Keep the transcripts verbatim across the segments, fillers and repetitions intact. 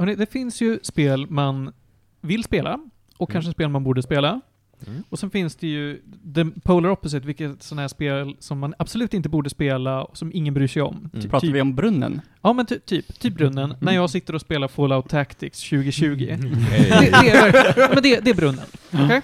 Hörrni, det finns ju spel man vill spela och mm. kanske spel man borde spela. Mm. Och sen finns det ju The Polar Opposite, vilket sådana här spel som man absolut inte borde spela och som ingen bryr sig om. Mm. Ty- Pratar vi om Brunnen? Ja, men ty- typ, typ Brunnen. Mm. När jag sitter och spelar Fallout Tactics tjugo tjugo. Mm. det, det, är, men det, det är Brunnen. Mm. Okay?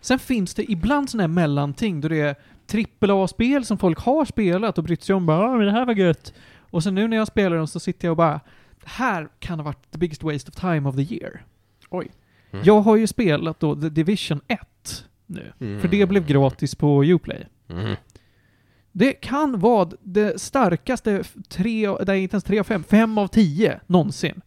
Sen finns det ibland sådana här mellanting då det är trippel A-spel som folk har spelat och brytt sig om. Bara, men det här var gött. Och sen nu när jag spelar dem så sitter jag och bara, här kan ha varit the biggest waste of time of the year. Oj. Mm. Jag har ju spelat då The Division ett nu. Mm. För det blev gratis på Uplay. Mm. Det kan vara det starkaste tre, det är inte ens tre av fem, fem av tio någonsin.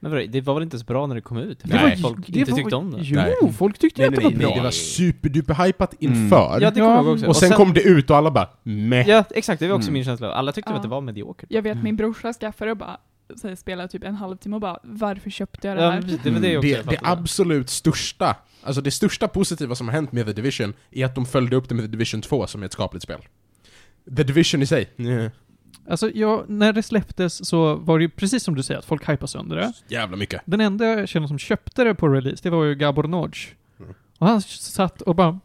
Men det var väl inte så bra när det kom ut? Det var, nej, folk det inte var, tyckte om det. Jo, nej. folk tyckte nej, att det var nej, bra. Det var superduperhypat inför. Mm. Ja, det ja. Också. Och sen och sen kom det ut och alla bara, meh. Ja, exakt. Det var också mm. min känsla. Alla tyckte ja. Att det var mediokert. Jag vet, min brorsa skaffade och bara så spelar typ en halvtimme och bara, varför köpte jag det här? Mm, det det, det, det, det absolut största, alltså det största positiva som har hänt med The Division är att de följde upp det med The Division två som är ett skapligt spel. The Division i sig. Mm. Alltså, jag, när det släpptes så var det ju precis som du säger att folk hypade sönder det. Jävla mycket. Den enda jag känner som köpte det på release, det var ju Gabor Nodge. Mm. Och han satt och bara,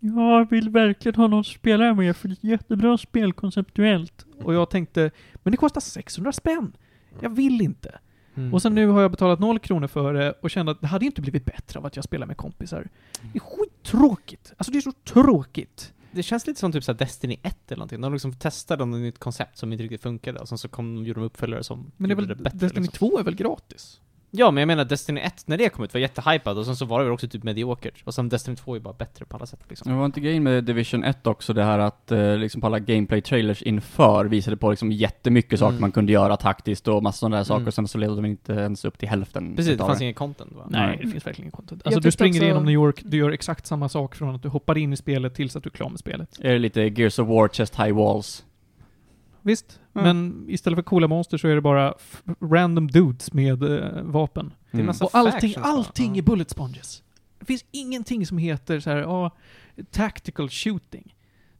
jag vill verkligen ha någon spelare med för det är ett jättebra spel konceptuellt. Mm. Och jag tänkte, men det kostar sexhundra spänn. Jag vill inte. Mm. Och sen nu har jag betalat noll kronor för det och kände att det hade inte blivit bättre av att jag spelar med kompisar. Det är skittråkigt. Alltså det är så tråkigt. Det känns lite som typ så här Destiny ett eller någonting. De liksom testade något nytt koncept som inte riktigt funkade och sen så kom, gjorde de uppföljare som men det gjorde väl, det bättre. Destiny liksom. två är väl gratis? Ja, men jag menar Destiny ett när det kom ut var jättehypad och sen så var det också typ mediokert. Och sen Destiny två är bara bättre på alla sätt liksom. Det var inte grejen med Division ett också det här att eh, liksom på alla gameplay-trailers inför visade på liksom jättemycket mm. saker man kunde göra taktiskt och massa sådana där saker mm. och sen så levde de inte ens upp till hälften. Precis, det fanns ingen content va? Nej, det finns verkligen ingen content. Alltså jag du springer också igenom New York, du gör exakt samma sak från att du hoppar in i spelet tills att du är klar med spelet. Är det lite Gears of War, Chest High Walls? Visst, mm. men istället för coola monster så är det bara f- random dudes med äh, vapen. Mm. Och allting, allting är bullet sponges. Det finns ingenting som heter så här, ah, tactical shooting.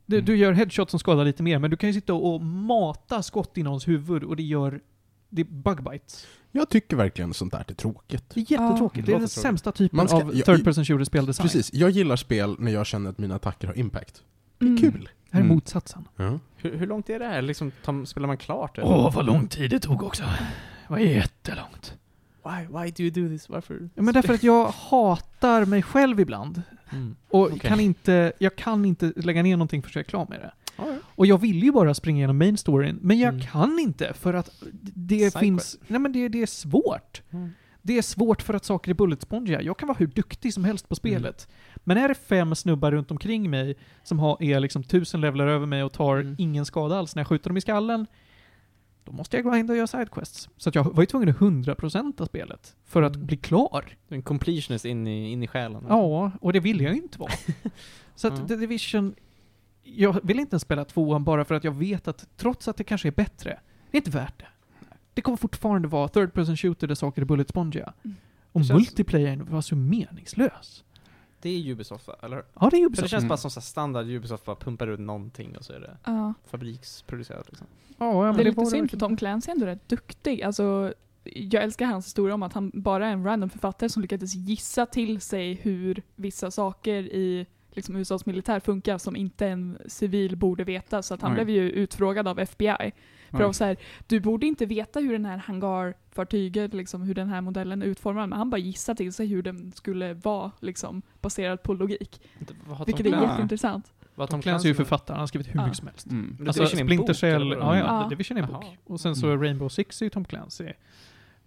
Du, mm. du gör headshot som skadar lite mer, men du kan ju sitta och mata skott i någons huvud och det gör det är bugbites. Jag tycker verkligen sånt där är tråkigt. Det är jättetråkigt. Ah, det, det är den sämsta typen ska, av third-person shooter-speldesign. Precis, jag gillar spel när jag känner att mina attacker har impact. Det är mm. kul. Det här är motsatsen. Mm. Hur, hur långt är det här? Liksom, tar, spelar man klart? Åh, oh, vad lång tid det tog också. Det var jättelångt. Why, why do you do this? Varför? Ja, men därför att jag hatar mig själv ibland. Mm. Och okay. kan inte, jag kan inte lägga ner någonting för att jag klar med det. Oh, yeah. Och jag vill ju bara springa igenom main storyn. Men jag mm. kan inte för att det Psycho. finns... Nej, men det, det är svårt. Mm. Det är svårt för att saker är bullet-spongiga. Jag kan vara hur duktig som helst på spelet. Mm. Men är det fem snubbar runt omkring mig som har, är liksom tusen levelar över mig och tar mm. ingen skada alls när jag skjuter dem i skallen, då måste jag gå in och göra sidequests. Så att jag var ju tvungen att hundra procent av spelet för att mm. bli klar. En completionist in i, in i själen. Ja, och det vill jag ju inte vara. Så att mm. The Division... Jag vill inte ens spela tvåan bara för att jag vet att trots att det kanske är bättre, det är inte värt det. Det kommer fortfarande vara third-person shooter där saker är bullet spongiga. Mm. Och känns... multiplayern var så meningslös. Det är Ubisoft, eller? Ja, det är Ubisoft. För det känns mm. bara som så standard Ubisoft bara pumpar ut någonting och så är det ja. fabriksproducerat. Liksom. Ja, ja, det är lite synd för Tom Clancy ändå är rätt duktig. Alltså, jag älskar hans historia om att han bara är en random författare som lyckades gissa till sig hur vissa saker i liksom U S A:s militär funkar som inte en civil borde veta. Så att han mm. blev ju utfrågad av F B I. För mm. så här, du borde inte veta hur den här hangarfartyget, liksom, hur den här modellen är utformad. Men han bara gissade till sig hur den skulle vara liksom, baserad på logik. Vilket är klär? jätteintressant. Vad Tom Clancy är ju författare, han har skrivit hur mycket som helst. Mm. Alltså, alltså Splinter Cell, ja, ja, det vi känner en bok. Och sen så mm. Rainbow Six är ju Tom Clancy.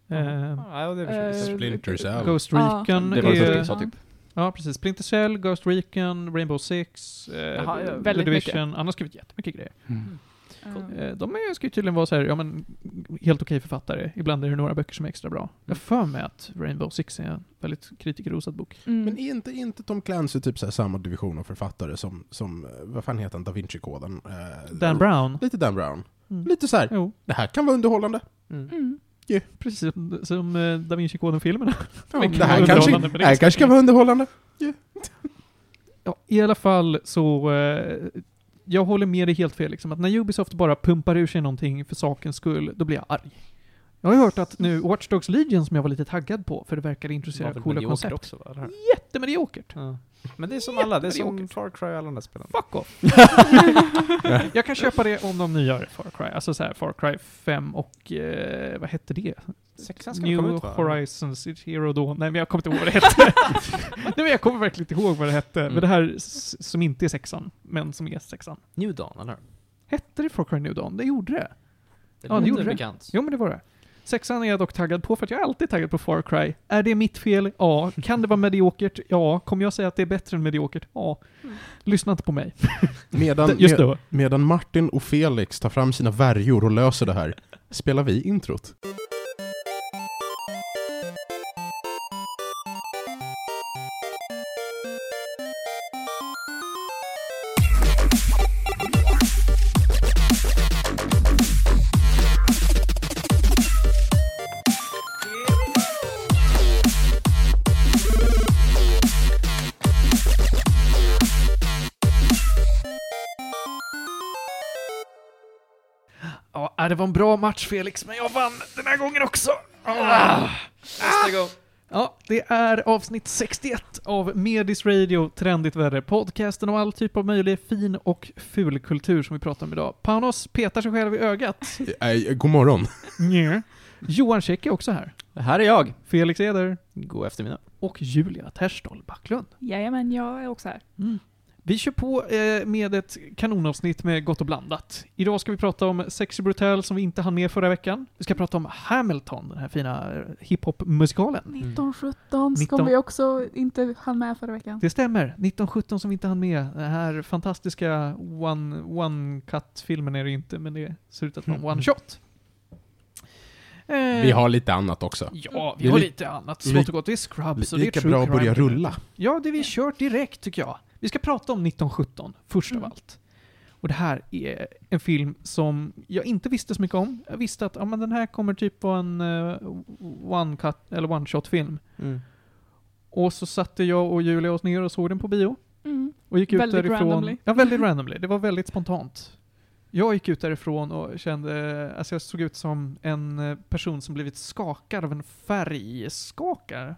Mm. Uh, ah, ja, det är uh, Splinter Cell. Ghost Recon. Ah. Det var det jag sa typ. Ja, precis. Splinter Cell, Ghost Recon, Rainbow Six, eh, Jaha, ja, The Division. Mycket. Han har skrivit jättemycket grejer. Mm. Cool. De är, ska ju tydligen vara så här, ja, men helt okej författare. Ibland är det några böcker som är extra bra. Jag för mig att Rainbow Six är en väldigt kritikerrosad bok. Mm. Men är inte, inte Tom Clancy typ så här, samma division av författare som, som vad fan heter han, Da Vinci-koden? Eh, Dan Brown. Lite Dan Brown. Mm. Lite så här, jo. Det här kan vara underhållande. Mm. Mm. Yeah. Precis som, som uh, Da Vinci-koden-filmerna. Ja, det här kanske, det det här kanske kan vara underhållande. Yeah. Ja, i alla fall så... Uh, jag håller med dig helt fel. Liksom, att när Ubisoft bara pumpar ur sig någonting för sakens skull, då blir jag arg. Jag har ju hört att nu Watch Dogs Legion, som jag var lite taggad på för det verkar intressera coola koncept också, va? Det jättemediokert. Ja. Men det är som alla, det är som Far Cry och alla de där spelen. Fuck off. Jag kan köpa det om de nya Far Cry, alltså så här Far Cry fem och eh, vad hette det? Sexan ska New ut, Horizons Zero Dawn. Nej, men jag kommer inte ihåg vad det hette. Nej, men jag kommer verkligen inte ihåg vad det hette. Mm. Men det här s- som inte är sexan, men som är sexan. New Dawn, eller? Hette det Far Cry New Dawn? Det gjorde det. Det ja, det gjorde det. Bekant. Jo, men det var det. Sexan är jag dock taggad på för att jag är alltid taggad på Far Cry. Är det mitt fel? Ja. Kan det vara mediokert? Ja. Kommer jag säga att det är bättre än mediokert? Ja. Lyssna inte på mig. Medan, Just med, medan Martin och Felix tar fram sina värjor och löser det här, spelar vi introt. Det var en bra match, Felix, men jag vann den här gången också. Ah. Ah. Ja, det är avsnitt sextioett av Medis Radio, trendigt värre, podcasten om all typ av möjlig fin och ful kultur som vi pratar om idag. Panos petar sig själv i ögat. Äh, god morgon. Yeah. Johan Käck är också här. Här är jag. Felix Eder. God eftermiddag. Och Julia Terstol Backlund. Jajamän, jag är också här. Mm. Vi kör på eh, med ett kanonavsnitt med gott och blandat. Idag ska vi prata om Sexy Brutale som vi inte hann med förra veckan. Vi ska prata om Hamilton, den här fina hiphop-musikalen. nitton sjutton som nitton... vi också inte hann med förra veckan. Det stämmer, nitton sjutton som vi inte hann med. Den här fantastiska one, one-cut-filmen är det inte, men det ser ut att vara en one-shot. Vi har lite annat också. Ja, vi, vi har li- lite annat. Svårt och gott. Det är Scrubs och det är true crime. Lika bra att börja rulla. Ja, det vi kört direkt tycker jag. Vi ska prata om nitton sjutton, först mm. av allt. Och det här är en film som jag inte visste så mycket om. Jag visste att ja, men den här kommer typ på en uh, one-cut eller one-shot-film. Mm. Och så satte jag och Julia oss ner och såg den på bio. Mm. Och gick ut väldigt därifrån. Randomly. Ja, väldigt randomly. Det var väldigt spontant. Jag gick ut därifrån och kände... Alltså jag såg ut som en person som blivit skakad av en färgskakare.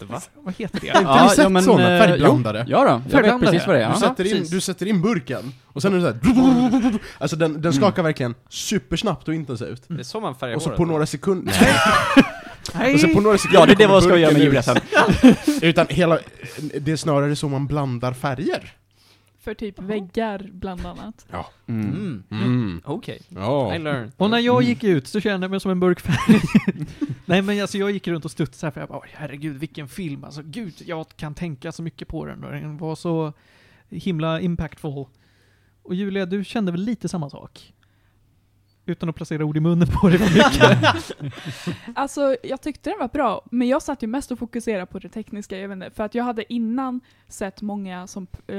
Va? Vad heter det? Inte ja, ja, men, färgblandare. Ja då, jag vet precis vad det är. Du sätter in, du sätter in burken och sen är det så här... Alltså den, den skakar mm. verkligen supersnabbt och intensivt. Det är så man färgar. Och så på några sekunder... Nej. Och så på några sekunder... Ja, det är det vad ska jag göra med julrätten. Utan hela... Det är snarare så man blandar färger. För typ väggar bland annat. Ja. Mm. Mm. Mm. Okej. Okay. Oh. I learned. Och när jag gick ut så kände jag mig som en burk färg. Nej, men alltså jag gick runt och studsade för jag bara, herregud vilken film. Alltså gud, jag kan tänka så mycket på den. Den var så himla impactful. Och Julia, du kände väl lite samma sak? Utan att placera ord i munnen på det för mycket. Alltså, jag tyckte den var bra. Men jag satt ju mest och fokuserade på det tekniska. Jag vet inte, för att jag hade innan sett många som... Uh,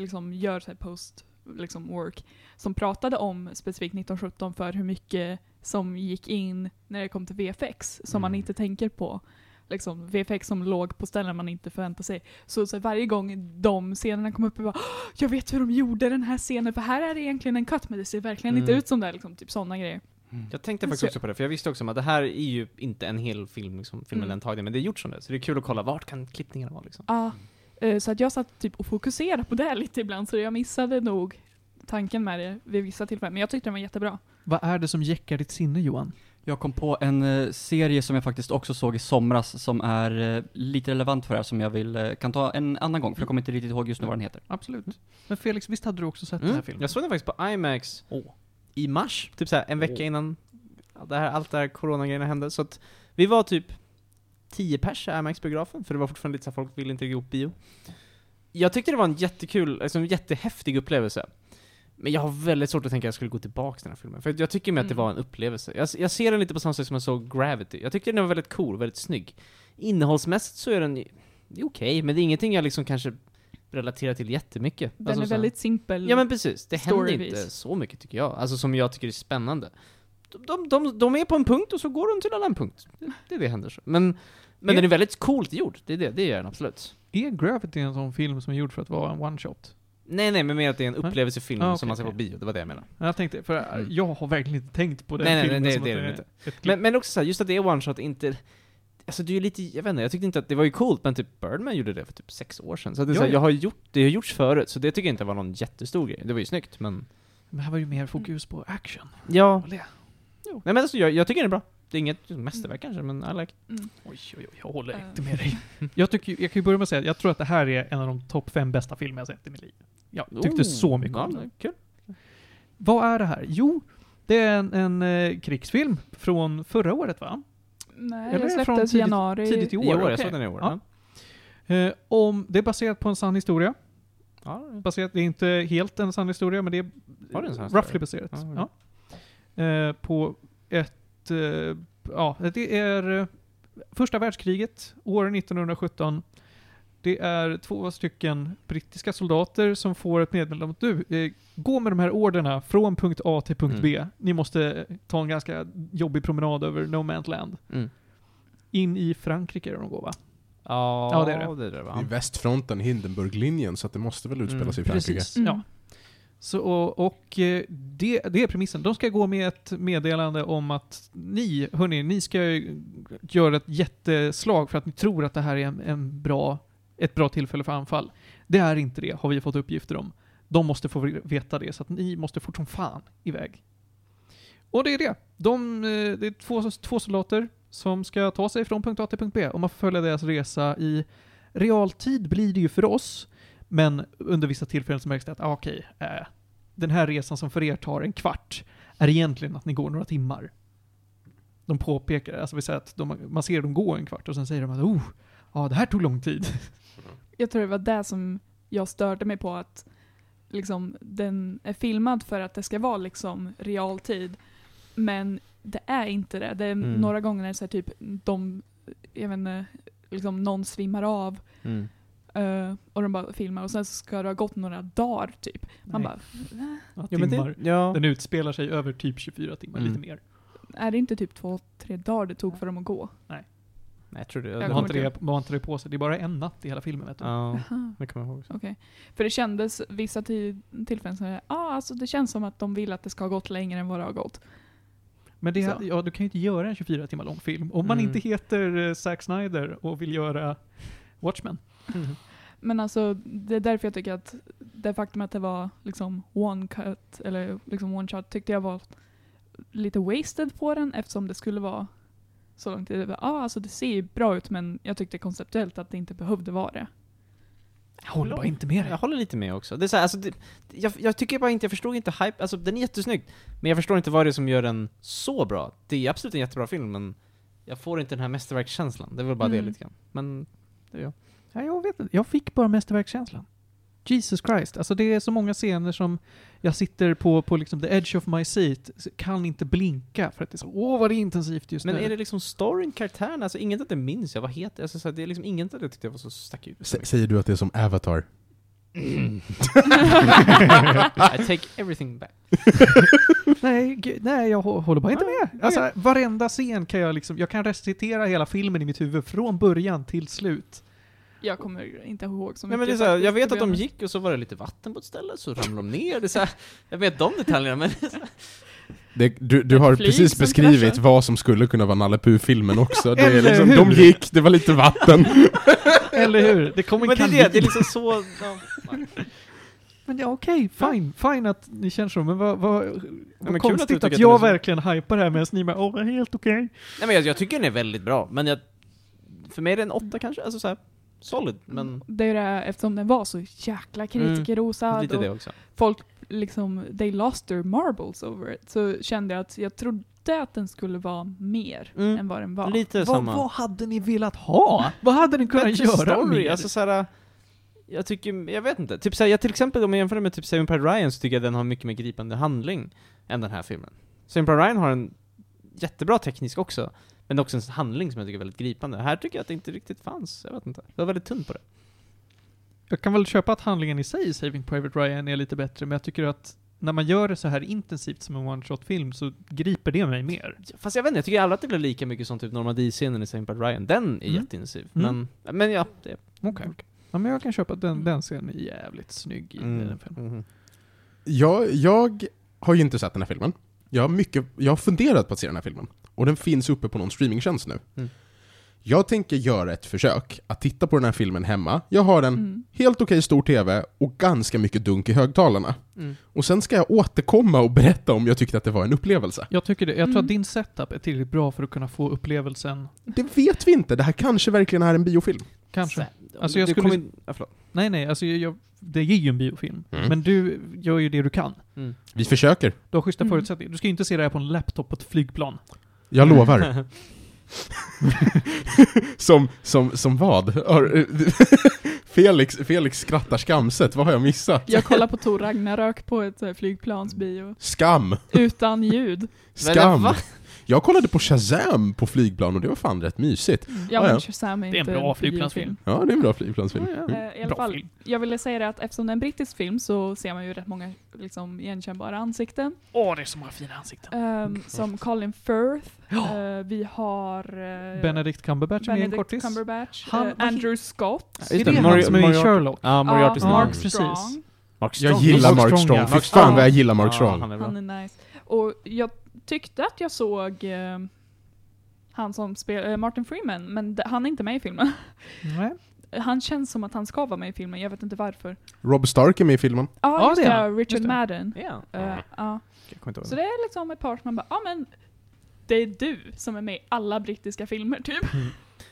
liksom gör så här post liksom work som pratade om specifikt nitton sjutton för hur mycket som gick in när det kom till V F X som mm. man inte tänker på. Liksom V F X som låg på ställen man inte förväntar sig. Så, så varje gång de scenerna kom upp och bara, jag vet hur de gjorde den här scenen för här är det egentligen en cut men det ser verkligen mm. inte ut som det liksom, typ sådana grejer. Mm. Jag tänkte faktiskt också på det, för jag visste också att det här är ju inte en hel film, liksom, film eller en tagning, men det är gjort som det. Så det är kul att kolla, vart kan klippningarna vara liksom? Ja. Så att jag satt typ och fokuserade på det här lite ibland. Så jag missade nog tanken med det vid vissa tillfällen. Men jag tyckte den var jättebra. Vad är det som jäckar ditt sinne, Johan? Jag kom på en eh, serie som jag faktiskt också såg i somras. Som är eh, lite relevant för det här. Som jag vill, eh, kan ta en annan gång. För jag kommer inte riktigt ihåg just nu vad den heter. Absolut. Men Felix, visst hade du också sett mm. den här filmen? Jag såg den faktiskt på IMAX oh. i mars. Typ så här, en vecka oh. innan det här, allt det här coronagrejerna hände. Så att vi var typ... tio pers är IMAX-biografen, för det var fortfarande lite så att folk ville inte gå upp bio. Jag tyckte det var en jättekul, alltså en jättehäftig upplevelse. Men jag har väldigt svårt att tänka att jag skulle gå tillbaka till den här filmen. För jag tycker med mm. att det var en upplevelse. Jag, jag ser den lite på samma sätt som jag såg Gravity. Jag tyckte den var väldigt cool, väldigt snygg. Innehållsmässigt så är den det är okej, okay, men det är ingenting jag liksom kanske relaterar till jättemycket. Den alltså, är väldigt så, simpel. Ja, men precis. Det händer inte så mycket tycker jag. Alltså som jag tycker är spännande. De, de, de är på en punkt och så går de till en annan punkt. Det, det är det händer så. Men, men är, den är väldigt coolt gjord. Det är det, det är den absolut. Är Gravity en sån film som är gjord för att vara en one-shot? Nej, nej, men med att det är en upplevelsefilm ah, okay, som man ser på bio. Det var det jag menade. Jag tänkte, för jag har verkligen inte tänkt på den nej, filmen. Nej, nej, nej, det är det inte. Men, men också så här, just att det är one shot inte... Alltså det är ju lite, jag vet inte, jag tyckte inte att det var ju coolt, men typ Birdman gjorde det för typ sex år sedan. Så det är så här, jag har gjort, det har gjorts förut, så det tycker jag inte var någon jättestor grej. Det var ju snyggt, men... Men här var ju mer fokus på action. Ja. Jo. Nej, men alltså, jag, jag tycker det är bra. Det är inget mästerverk kanske, men I like it. Mm. Oj, oj, oj, jag håller inte med dig. jag, tycker, jag kan ju börja med att säga att jag tror att det här är en av de topp fem bästa filmer jag sett i mitt liv. Jag tyckte oh, så mycket om det. Kul. Vad är det här? Jo, det är en, en eh, krigsfilm från förra året, va? Nej, eller släpptes från tidigt, januari. Tidigt i år. I år, okay. Jag såg den i år. Ja. Ja. Eh, om, det är baserat på en sann historia. Ja. Baserat, det är inte helt en sann historia, men det är ja, det är roughly baserat. Ja, okay. ja. Eh, på ett Ja, det är första världskriget, år nittonhundrasjutton. Det är två stycken brittiska soldater som får ett meddelande att du, eh, gå med de här orderna från punkt A till punkt B. Mm. Ni måste ta en ganska jobbig promenad över No Man's Land. Mm. In i Frankrike där de går, va? Ja, ja det är det. det, är det I västfronten, Hindenburglinjen, så att det måste väl utspela sig mm, i Frankrike. Precis, mm. ja. Så, och, och det, det är premissen. De ska gå med ett meddelande om att ni, hörni, ni ska göra ett jätteslag för att ni tror att det här är en, en bra, ett bra tillfälle för anfall. Det är inte det, har vi fått uppgifter om. De måste få veta det, så att ni måste fort som fan iväg. Och det är det. De, det är två, två soldater som ska ta sig från punkt A till punkt B. Om man följer deras resa i realtid blir det ju för oss. Men under vissa tillfällen så märks det att ah, okej, okay, eh, den här resan som för er tar en kvart är egentligen att ni går några timmar. De påpekar, alltså vi säger att de, man ser dem gå en kvart och sen säger de att oh, ah, det här tog lång tid. Jag tror det var det som jag störde mig på, att liksom, den är filmad för att det ska vara liksom realtid, men det är inte det. Det är mm. några gånger när det är så här, typ de, jag vet inte, liksom någon svimmar av. Mm. Uh, och de bara filmar och sen så ska det ha gått några dagar typ. Man Nej. bara ja, timmar. Det, ja. Den utspelar sig över typ tjugofyra timmar, mm. lite mer. Är det inte typ två, tre dagar det tog för dem att gå? Nej. Nej, jag tror det. Jag man inte det, man inte det på sig. Det är bara en natt i hela filmen, vet du. Ja, det kan man ihåg. Okay. För det kändes vissa till, tillfällen som ja, ah, alltså det känns som att de vill att det ska ha gått längre än vad det har gått. Men det, ja, du kan ju inte göra en tjugofyra timmar lång film om man mm. inte heter uh, Zack Snyder och vill göra Watchmen. Mm. Men alltså, det är därför jag tycker att det faktum att det var liksom one cut eller liksom one shot tyckte jag var lite wasted på den, eftersom det skulle vara så långt. Ja, ah, alltså det ser ju bra ut, men jag tyckte konceptuellt att det inte behövde vara det. Jag håller bara inte med. Jag håller lite med också. Det är så här, alltså, det, jag, jag tycker bara inte, jag förstår inte hype. Alltså den är jättesnygg, men jag förstår inte vad det är som gör den så bra. Det är absolut en jättebra film, men jag får inte den här mästerverkskänslan. Det var bara mm. det lite grann. Men det är jag. Ja, jag vet inte. Jag fick bara mästerverkskänslan. Jesus Christ. Alltså det är så många scener som jag sitter på, på liksom the edge of my seat. Kan inte blinka för att det är så, åh vad det är intensivt just Men nu. Men är det liksom storyn, karaktären? Alltså inget att det minns jag. Vad heter alltså, så det? Är liksom inget att jag tyckte jag var så stack ut. S- säger du att det är som Avatar? Mm. I take everything back. nej, g- nej, jag håller bara inte med. Alltså varenda scen kan jag liksom, jag kan recitera hela filmen i mitt huvud från början till slut. Jag kommer inte ihåg så mycket. Nej, men det är så här, jag vet att de gick och så var det lite vatten på ett ställe, så ramlade de ner. Det är så här, jag vet de detaljerna, men det är så här. Det, du du har precis beskrivit kraschar. Vad som skulle kunna vara Nalle Puh-filmen också. Det är liksom, de gick, det var lite vatten. Eller hur? Det kommer inte. Men det är, det, det är liksom så... Ja. Men ja, okej, okay, fine, fine att ni känner så, men vad, vad, vad ja, men konstigt att, att, att jag att verkligen så... hypar det här, men ni bara, åh, oh, helt okej. Okay. Nej, men jag, jag tycker den är väldigt bra, men jag, för mig är det en åtta kanske, alltså så här. Solid, men... Det är det, eftersom den var så jäkla kritikerrosad mm, och folk liksom they lost their marbles over it, så kände jag att jag trodde att den skulle vara mer mm. än vad den var. Lite Va, samma. Vad hade ni velat ha? Vad hade ni kunnat göra med? Alltså såhär, jag tycker, jag vet inte. Typ såhär, jag till exempel om jag jämför med typ Saving Private Ryan, så tycker jag den har mycket mer gripande handling än den här filmen. Saving Private Ryan har en jättebra teknisk också. Men också en handling som jag tycker är väldigt gripande. Här tycker jag att det inte riktigt fanns. Jag vet inte. Jag var väldigt tunn på det. Jag kan väl köpa att handlingen i sig i Saving Private Ryan är lite bättre. Men jag tycker att när man gör det så här intensivt som en one-shot-film så griper det mig mer. Fast jag vet inte. Jag tycker aldrig att det blir lika mycket som typ Normandie-scenen i Saving Private Ryan. Den är mm. jätteintensiv. Mm. Men, men ja, det är okej. Okay. Ja, men jag kan köpa den, den scenen är jävligt snygg i mm. den filmen. Mm. Jag, jag har ju inte sett den här filmen. Jag har, mycket, jag har funderat på att se den här filmen. Och den finns uppe på någon streamingtjänst nu. Mm. Jag tänker göra ett försök att titta på den här filmen hemma. Jag har en mm. helt okej stor tv och ganska mycket dunk i högtalarna. Mm. Och sen ska jag återkomma och berätta om jag tyckte att det var en upplevelse. Jag tycker det. Jag tror mm. att din setup är tillräckligt bra för att kunna få upplevelsen. Det vet vi inte. Det här kanske verkligen är en biofilm. Kanske. Alltså jag skulle... in... ja, nej, nej. Alltså jag... det är ju en biofilm. Mm. Men du gör ju det du kan. Mm. Vi försöker. Du har schyssta mm. förutsättningar. Du ska ju inte se det här på en laptop på ett flygplan. Jag lovar. som, som, som vad? Felix, Felix skrattar skamset. Vad har jag missat? Jag kollar på Thor Ragnarök på ett flygplansbio. Skam! Utan ljud. Skam! Men, jag kollade på Shazam på flygplan och det var fan rätt mysigt. Ja, ah, ja. Shazam är, det är inte en bra flygplansfilm. Ja, det är en bra flygplansfilm. Ja, ja. Mm. I alla fall, jag ville säga det att eftersom det är en brittisk film så ser man ju rätt många liksom, igenkännbara ansikten. Åh, oh, det är så många fina ansikten. Um, som Colin Firth. Ja. Uh, vi har... Uh, Benedict Cumberbatch. Benedict Cumberbatch. Cumberbatch. Han, uh, Andrew Scott. Ja, det är han som är Sherlock. Ja, Moriarty Strong. Mark Strong. Jag gillar Mark Strong. Fy fan vad jag gillar Mark Strong. Han är nice. Och jag tyckte att jag såg eh, han som spelar eh, Martin Freeman, men d- han är inte med i filmen. Nej. Han känns som att han ska vara med i filmen, jag vet inte varför. Rob Stark är med i filmen. Ja, ah, ah, just det. Ja, Richard just det. Madden. Ja. Yeah. Uh, ah. Så det är liksom ett par som man bara, ja ah, men det är du som är med i alla brittiska filmer typ. Mm.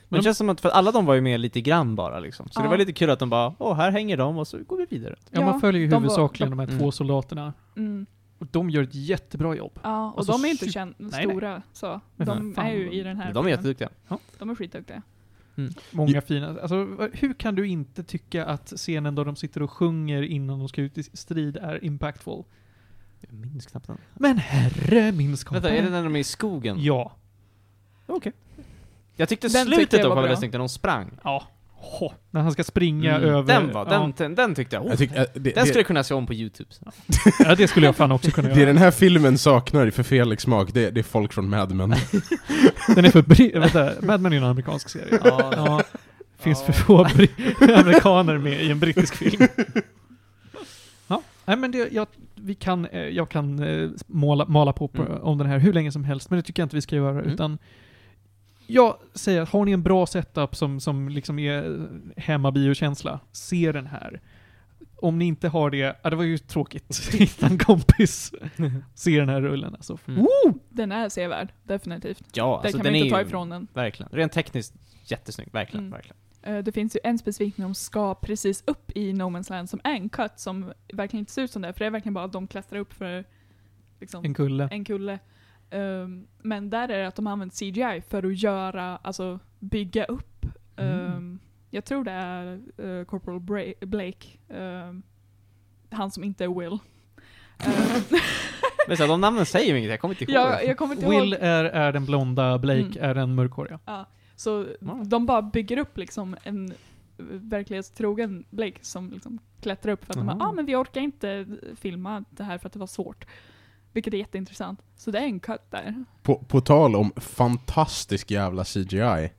Men det känns som att för alla de var ju med lite grann bara liksom. Så ah. det var lite kul att de bara, åh här hänger de och så går vi vidare. Ja, ja man följer ju de huvudsakligen var, de, de här mm. två soldaterna. Mm. Och de gör ett jättebra jobb. Ja, och alltså, de är inte kända, nej, stora. Nej. Så men de fan, är ju i den här. De är jätteduktiga. Ja. De är skitduktiga. Mm. Många ja. fina. Alltså, hur kan du inte tycka att scenen då de sitter och sjunger innan de ska ut i strid är impactful? Jag minns knappt den. Men herre, minns knappt. Vänta, är det när de är i skogen? Ja. Okej. Okay. Jag tyckte den slutet tyckte jag var av Havlesting när de sprang. Ja. Oh, när han ska springa mm. över. Den var, den, ja. den, den tyckte jag. Oh, jag tyck, äh, det, den skulle det, kunna se om på YouTube. Ja, det skulle jag fan också kunna göra. Det den här filmen saknar för Felix smak, det, det är folk från Mad Men. Den är för bri- vänta, Mad Men är en amerikansk serie. Ja, ja. Finns ja. för få bri- amerikaner med i en brittisk film. Ja, nej men det, jag, vi kan, jag kan måla, måla på, på mm. om den här hur länge som helst, men det tycker jag inte vi ska göra mm. utan jag säger att har ni en bra setup som, som liksom är hemmabiokänsla, se den här. Om ni inte har det, ja, det var ju tråkigt. Hitta en kompis. Se den här rullen. Alltså. Mm. Woo! Den är sevärd, definitivt. Ja, alltså, kan den kan inte ta ifrån den. Verkligen. Rent tekniskt jättesnygg, verkligen. Mm. verkligen. Uh, det finns ju en specifik när de ska precis upp i No Man's Land som en cut som verkligen inte ser ut som det. För det är verkligen bara att de klättrar upp för liksom, en kulle. En kulle. Um, men där är det att de använt C G I för att göra, alltså bygga upp. Um, mm. Jag tror det är uh, Corporal Bra- Blake, um, han som inte är Will. Um. Men så de namnen säger ju inget, jag kommer inte ihåg. Ja, jag kommer inte Will ihåg. Är, är den blonda, Blake mm. är den mörkhåriga. Ja, så mm. de bara bygger upp liksom en verklighetstrogen Blake som liksom klättrar upp för att mm. de bara, ah, men vi orkar inte filma det här för att det var svårt. Vilket är jätteintressant. Så det är en cut där. På, på tal om fantastisk jävla C G I.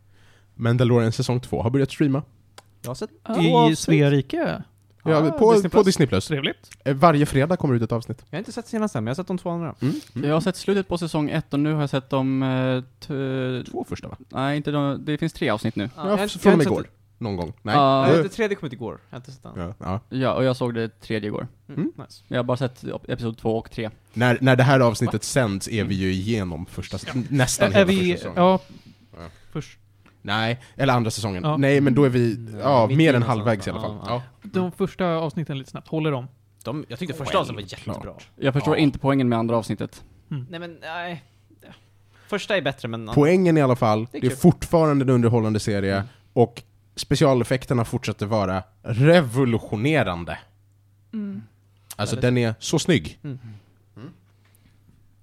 Mandalorian säsong två har börjat streama. Jag har sett oh, i Sverige. Ja, ah, på Disney+. På Disney+. Trevligt. Varje fredag kommer ut ett avsnitt. Jag har inte sett senaste, men jag har sett de två andra. Mm. Mm. Jag har sett slutet på säsong ett och nu har jag sett de... T- två första va? Nej, inte de, det finns tre avsnitt nu. Ja, jag har, från jag igår. Sett... Någon gång. Nej. Uh, det tredje kom ut igår. Jag har inte sett den. Ja, ja. ja, och jag såg det tredje igår. Mm. Nice. Jag har bara sett episod två och tre. När, när det här avsnittet Va? sänds är vi ju igenom första, ja. nästan Ä- hela vi, första säsongen. Ja. ja. Först. Nej, eller andra säsongen. Ja. Nej, men då är vi ja, mer än halvvägs i alla fall. Ja, ja. Ja. De första avsnitten lite snabbt. Håller de? de jag tyckte oh, första avsnittet var jättebra. Jag förstår ja. inte poängen med andra avsnittet. Mm. Nej, men... Nej. Första är bättre, men... Poängen i alla fall. Det är, det är fortfarande en underhållande serie. Mm. Och... specialeffekterna fortsätter vara revolutionerande. Mm. Alltså ja, är den är så snygg. Mm. Mm.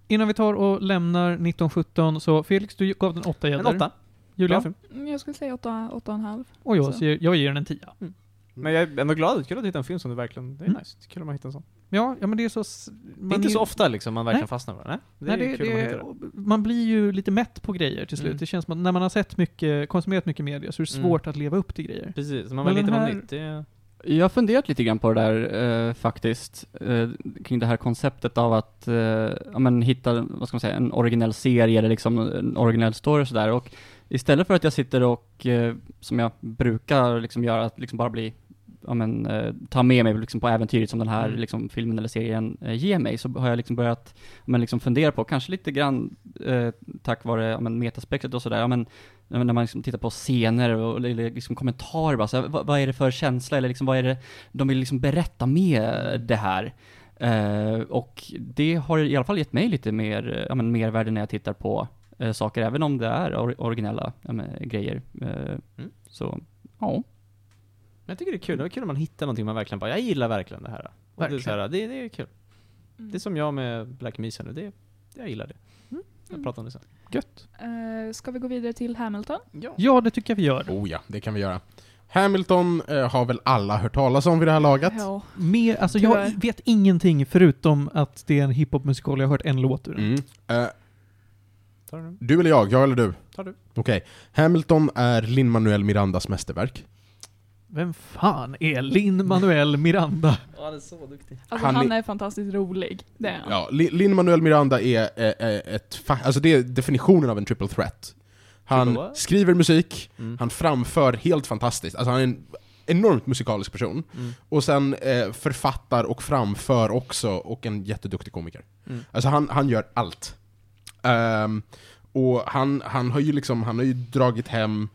Innan vi tar och lämnar nitton sjutton så Felix, du gav den åtta gäddor. En åtta. Julia? Ja. Jag skulle säga åtta, åtta och en halv. Och jag, så. jag ger den en tia. Mm. Men jag är ändå glad att kunna hitta en film som det verkligen, det är mm. nice. Det är kul om man hittar en sån. Ja, ja men det är så... Man det är inte är, så ofta liksom man verkligen nej. fastnar med det. Nej, det nej, är det, kul det, man, man blir ju lite mätt på grejer till slut. Mm. Det känns som att när man har sett mycket, konsumerat mycket media så är det svårt mm. att leva upp till grejer. Precis, man vill lite vara nytt. Det... Jag har funderat lite grann på det där eh, faktiskt. Eh, kring det här konceptet av att eh, ja, men hitta, vad ska man säga, en originell serie eller liksom en originell story och sådär. Och istället för att jag sitter och, eh, som jag brukar liksom göra, att liksom bara bli, ja, men, eh, ta med mig liksom på äventyret som den här mm. liksom, filmen eller serien eh, ger mig, så har jag liksom börjat men, liksom fundera på, kanske lite grann eh, tack vare ja, men, metaspektet och sådär, ja, men, när man liksom tittar på scener och eller liksom kommentarer, bara, så här, vad, vad är det för känsla eller liksom, vad är det de vill liksom berätta med det här? Eh, och det har i alla fall gett mig lite mer, ja, men, mer värde när jag tittar på eh, saker, även om det är or- originella ja, men, grejer. Eh, mm. Så, ja. Men jag tycker det är kul. Det är kul om man hittar någonting man verkligen bara, jag gillar verkligen det här. Verkligen. Det, är här det, det är kul. Mm. Det är som jag med Black Mesa nu. Det, jag gillar det. Mm. Jag pratar om det sen. Gött. Uh, ska vi gå vidare till Hamilton? Ja, ja det tycker jag vi gör. Oh ja, det kan vi göra. Hamilton uh, har väl alla hört talas om vid det här laget? Ja. Mer, alltså, jag vet ingenting förutom att det är en hiphopmusikal. Jag har hört en låt ur den. Mm. Uh, Tar du? du eller jag? Jag eller du? Tar du. Okej. Okay. Hamilton är Lin-Manuel Mirandas mästerverk. Vem fan är Lin-Manuel Miranda? Ja, han är så duktig. Alltså, han, han är fantastiskt rolig. Det är han. Ja, Lin-Manuel Miranda är, är, är ett fa- alltså det är definitionen av en triple threat. Han triple skriver musik, mm. han framför helt fantastiskt. Alltså han är en enormt musikalisk person. Mm. Och sen eh, författar och framför också, och en jätteduktig komiker. Mm. Alltså han, han gör allt. Um, och han, han har ju liksom, han har ju dragit hem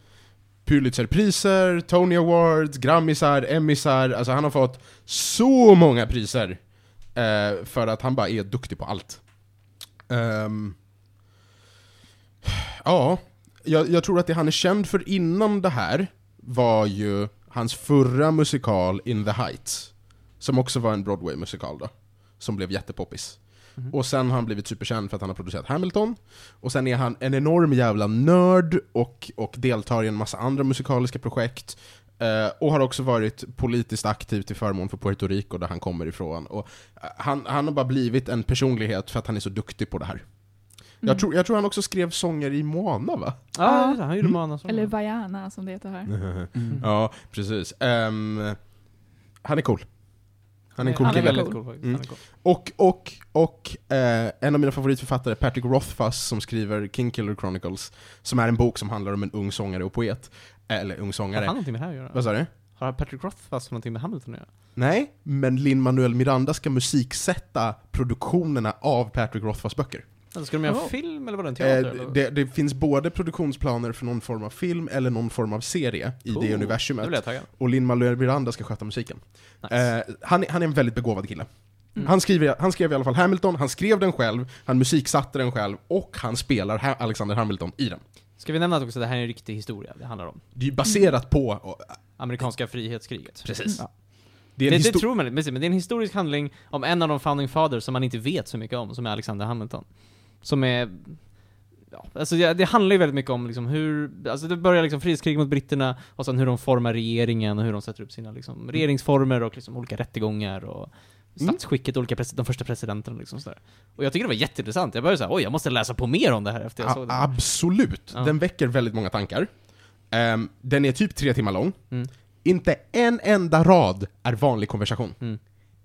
Pulitzerpriser, Tony Awards, Grammisar, Emmysar. Alltså han har fått så många priser eh, för att han bara är duktig på allt. Um, ja, jag, jag tror att det han är känd för innan det här var ju hans förra musikal In the Heights, som också var en Broadway-musikal då, som blev jättepoppis. Mm-hmm. Och sen har han blivit superkänd för att han har producerat Hamilton. Och sen är han en enorm jävla nörd och, och deltar i en massa andra musikaliska projekt. Eh, och har också varit politiskt aktiv till förmån för Puerto Rico, där han kommer ifrån. Och han, han har bara blivit en personlighet för att han är så duktig på det här. Mm. Jag, tror, jag tror han också skrev sånger i Moana, va? Ja, ah, ah, han gjorde mm. Moana. Eller Vaiana, som det heter här. Mm. Ja, precis. Um, han är cool. Han är en cool han är kille. Väldigt cool, faktiskt. Mm. Han är cool. Och, och, och eh, en av mina favoritförfattare, Patrick Rothfuss, som skriver King Killer Chronicles, som är en bok som handlar om en ung sångare och poet. Eller ung sångare. Har han någonting med det här att göra? Vad sa du? Har Patrick Rothfuss någonting med Hamilton att göra? Nej, men Lin-Manuel Miranda ska musiksätta produktionerna av Patrick Rothfuss böcker. Alltså, ska de göra oh. film eller var det en teater? Eh, det, det finns både produktionsplaner för någon form av film eller någon form av serie i oh, det universumet. Det och Lin-Manuel Miranda ska sköta musiken. Nice. Eh, han, han är en väldigt begåvad kille. Mm. Han, skriver, han skrev i alla fall Hamilton, han skrev den själv, han musiksatte den själv och han spelar ha- Alexander Hamilton i den. Ska vi nämna att också det här är en riktig historia det handlar om? Det är ju baserat mm. på... Och, amerikanska frihetskriget. Precis. Ja. Det, är det, histor- det tror man inte, men det är en historisk handling om en av de founding fathers som man inte vet så mycket om, som är Alexander Hamilton. Som är, ja, alltså det, det handlar ju väldigt mycket om liksom hur, alltså det börjar liksom frihetskrig mot britterna och sen hur de formar regeringen och hur de sätter upp sina liksom regeringsformer och liksom olika rättegångar och statsskicket och olika pres- de första presidenterna liksom sådär. Och jag tycker det var jätteintressant. Jag började säga, oj jag måste läsa på mer om det här efter jag A- såg det. Absolut, ja. Den väcker väldigt många tankar. Um, den är typ tre timmar lång. Mm. Inte en enda rad är vanlig konversation. Mm.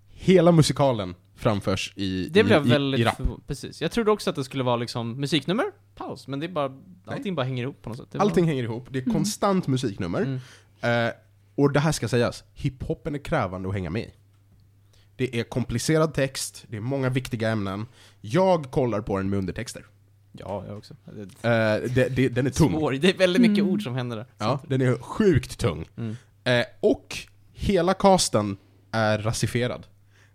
Hela musikalen framförs i det i, blev väldigt i rap. För, precis. Jag trodde också att det skulle vara liksom musiknummer, paus, men det är bara allting Nej. bara hänger ihop på något sätt. Det allting bara... hänger ihop. Det är mm. konstant musiknummer. Mm. Eh, och det här ska sägas, hiphopen är krävande att hänga med. Det är komplicerad text, det är många viktiga ämnen. Jag kollar på den med undertexter. Ja, jag också. Eh, det, det, den är tung. Svår. Det är väldigt mycket mm. ord som händer där. Ja, den är sjukt tung. Mm. Eh, och hela casten är rasifierad.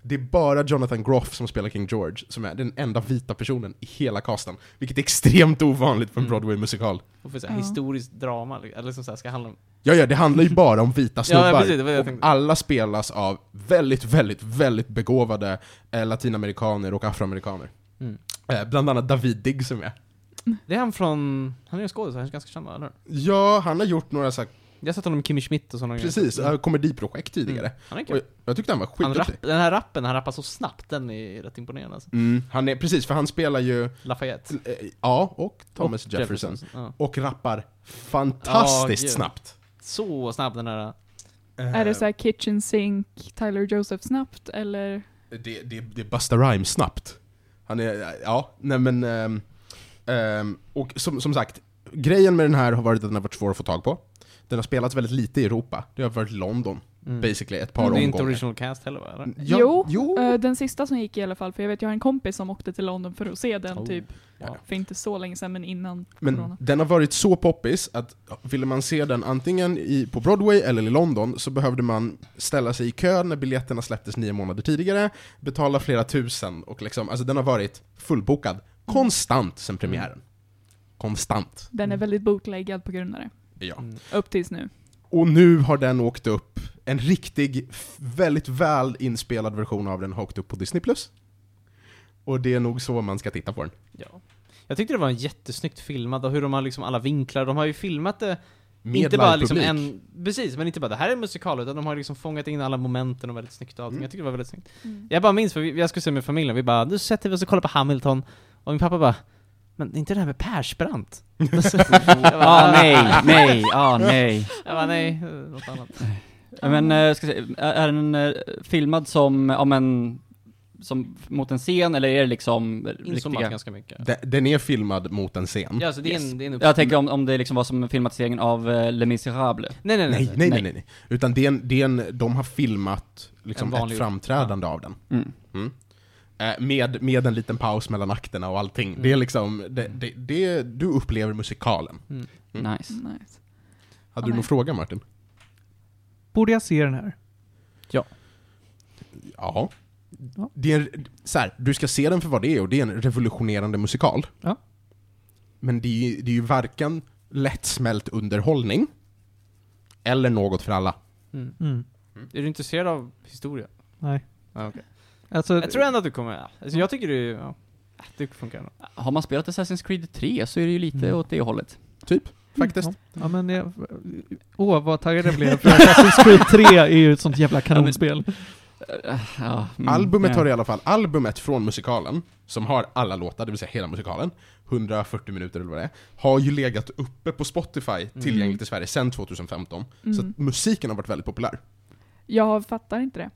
Det är bara Jonathan Groff som spelar King George som är den enda vita personen i hela casten, vilket är extremt ovanligt för en Broadway-musikal. Och för så här ja. historiskt drama eller så här ska handla om... Ja, ja, det handlar ju bara om vita snubbar. Ja, ja, precis, det var det jag tänkte. Och alla spelas av väldigt, väldigt, väldigt begåvade eh, latinamerikaner och afroamerikaner. Mm. Eh, bland annat David Diggs som är. Det är han från... Han är ju skådespelare, han är ganska känd, eller? Ja, han har gjort några så här Jag satt honom i Kimmy Schmidt och sådana. Precis, komediprojekt tidigare. Mm. Han är kul. Jag tyckte han var skitduktig. Den här rappen, han rappar så snabbt, den är rätt imponerande. Alltså. Mm. Han är, precis, för han spelar ju... Lafayette. Ja, och Thomas och Jefferson. Jefferson. Ja. Och rappar fantastiskt oh, snabbt. Så snabbt den här... Uh, är det så här Kitchen Sink, Tyler Joseph snabbt, eller? Det, det, det är Busta Rhymes snabbt. Han är, ja, nej men... Um, um, och som, som sagt, grejen med den här har varit att den har varit svår att få tag på. Den har spelats väldigt lite i Europa. Det har varit London, mm. basically, ett par omgångar. Det är omgångar. Inte original cast heller, va? Ja, jo, jo. Uh, den sista som gick i alla fall. För jag vet, jag har en kompis som åkte till London för att se den, oh. typ. Ja. För inte så länge sedan, men innan men corona. Den har varit så poppis att ville man se den antingen i, på Broadway eller i London, så behövde man ställa sig i kö när biljetterna släpptes nio månader tidigare, betala flera tusen och liksom, alltså den har varit fullbokad konstant sen premiären. Konstant. Den är väldigt bokläggad på grund av det. Ja. Mm. Upp tills nu. Och nu har den åkt upp, en riktig, väldigt väl inspelad version av den har åkt upp på Disney+. Och det är nog så man ska titta på den. Ja. Jag tyckte det var en jättesnyggt filmad, och hur de har liksom alla vinklar. De har ju filmat det med inte bara liksom en, precis, men inte bara det här är en musikal, utan de har liksom fångat in alla momenten och väldigt snyggt allting. Mm. Jag tyckte det var väldigt snyggt. Mm. Jag bara minns, för vi, jag skulle se med familjen, vi bara, nu sätter vi oss och kollar på Hamilton, och min pappa bara, men inte det här med Persbrandt. Ja, nej, nej, ja, nej. Jag bara, nej, något annat. Men ska se, är den filmad som, ja men som mot en scen, eller är det liksom riktiga? Ganska mycket. Den, den är filmad mot en scen. Ja, alltså det är en, yes. det är en upp- jag tänker om, om det liksom var som filmatiseringen av uh, Les Misérables. Nej nej nej, nej, nej, nej, nej, nej. Utan det är en, det är en, de har filmat liksom ett framträdande ja. av den. Mm. Mm. Eh, med, med en liten paus mellan akterna och allting. Mm. Det är liksom, det, det, det, du upplever musikalen. Mm. Mm. Nice. nice. Hade oh, du någon fråga, Martin? Borde jag se den här? Ja. Ja. Det är en, så här, du ska se den för vad det är, och det är en revolutionerande musikal. Ja. Men det är, det är ju varken lättsmält underhållning eller något för alla. Mm. Mm. Är du intresserad av historia? Nej. Ah, okay. Alltså, jag tror ändå att du kommer... Alltså, jag tycker det, ja, det funkar nog. Har man spelat Assassin's Creed tre så är det ju lite mm. åt det hållet. Typ. Faktiskt. Mm, ja. Ja, men jag, åh, vad taggad jag blev. För Assassin's Creed tre är ju ett sånt jävla kanonspel. Ja, mm, albumet har i alla fall albumet från musikalen, som har alla låtar, det vill säga hela musikalen, hundrafyrtio minuter eller vad det är, har ju legat uppe på Spotify mm. tillgängligt i Sverige sedan tjugohundrafemton. Mm. Så att musiken har varit väldigt populär. Jag fattar inte det.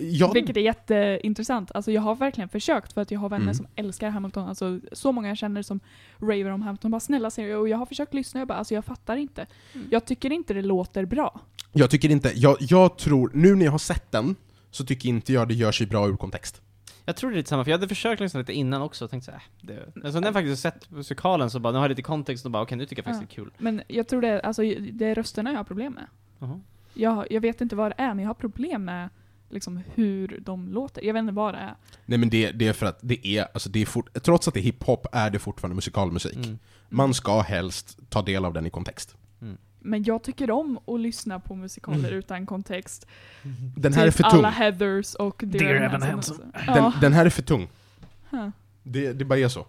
Jag... Vilket är jätteintressant. Alltså jag har verkligen försökt, för att jag har vänner mm. som älskar Hamilton. Alltså så många jag känner som raver om Hamilton. Bara snälla, och jag har försökt lyssna. Jag bara, alltså jag fattar inte. Mm. Jag tycker inte det låter bra. Jag tycker inte. Jag, jag tror, nu när jag har sett den, så tycker inte jag det gör sig bra ur kontext. Jag tror det är lite samma, för jag hade försökt lyssna lite innan också och tänkt så här. Det... Alltså när jag faktiskt sett musikalen så bara, nu har jag lite kontext och bara, okej, okay, nu tycker jag faktiskt ja. det är kul. Men jag tror det, alltså det är rösterna jag har problem med. Uh-huh. Jag, jag vet inte vad det är, men jag har problem med liksom hur de låter. Jag vet inte vad det är. Nej, men det, det är för att det är, alltså det är fort, trots att det är hiphop är det fortfarande musikalmusik. Mm. Man ska helst ta del av den i kontext. Mm. Men jag tycker om att lyssna på musikaler mm. utan kontext. Mm. Den här typ är för tung. Alla Heathers och Dear Evan Hansen. Den, den här är för tung. Huh. Det, det bara är så.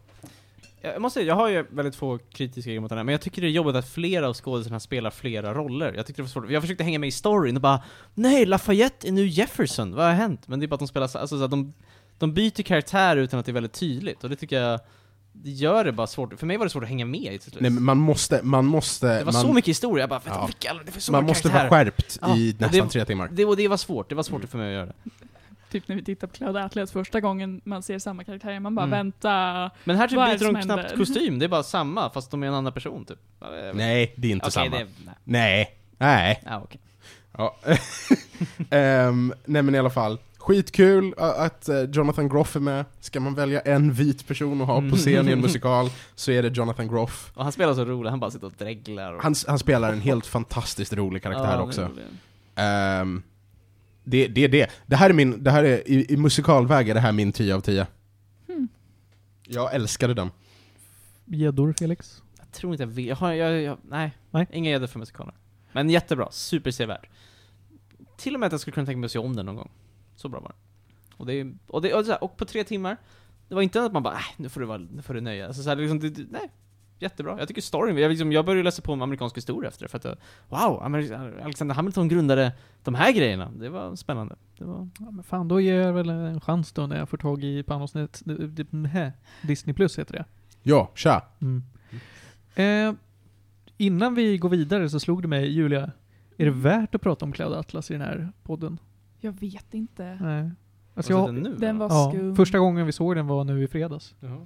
Jag måste säga, jag har ju väldigt få kritiska grejer mot den här, men jag tycker det är jobbigt att flera av skådespelarna spelar flera roller. Jag tyckte det var svårt. Jag försökte hänga med i storyn och bara, nej, Lafayette är nu Jefferson. Vad har hänt? Men det är bara att de spelar så, alltså, så att de, de byter karaktär utan att det är väldigt tydligt. Och det tycker jag, det gör det bara svårt. För mig var det svårt att hänga med i. Nej, men man måste, man måste... Det var man, så mycket historia. Jag bara, ja, vilka, det var så man måste vara skärpt ja, i nästan det, tre timmar. Det, och det var svårt. Det var svårt mm. för mig att göra det. Typ när vi tittar på Cloud Atlas första gången man ser samma karaktär, man bara mm. vänta. Men här typ byter de knappt kostym, det är bara samma fast de är en annan person typ. Nej, det är inte okay, samma. Det är, nej. nej. Nej. Ah, okay. Ja, um, nej men i alla fall, skitkul att Jonathan Groff är med. Ska man välja en vit person att ha på scen i en musikal så är det Jonathan Groff. Och han spelar så roligt, han bara sitter och dreglar. Och... Han, han spelar en helt fantastiskt rolig karaktär ja, också. Ehm Det, det, det. Det här är min, det här är, i, i musikalväg är det här min tio av tio. Hmm. Jag älskade den. Gäddor, Felix? Jag tror inte jag vet. Jag har, jag, jag, nej. nej, inga gäddor för musikaler. Men jättebra, supersevärd. Till och med att jag skulle kunna tänka mig att se om den någon gång. Så bra var den. Och, det, och, det, och, det, och på tre timmar, det var inte att man bara, nej, nu får du, nu får du nöja. Alltså så här, liksom, det, nej, jättebra. Jag tycker storyn, jag, liksom, jag började läsa på om amerikansk historia efter det, för att wow, Alexander Hamilton grundade de här grejerna. Det var spännande. Det var... Ja, men fan, då ger jag väl en chans då när jag får tag i Panosnet. Disney Plus heter det. Ja, tja. Mm. Eh, innan vi går vidare så slog det mig, Julia, är det värt att prata om Cloud Atlas i den här podden? Jag vet inte. Nej. Alltså jag, den, nu, den var ja, skum. Första gången vi såg den var nu i fredags. Jaha.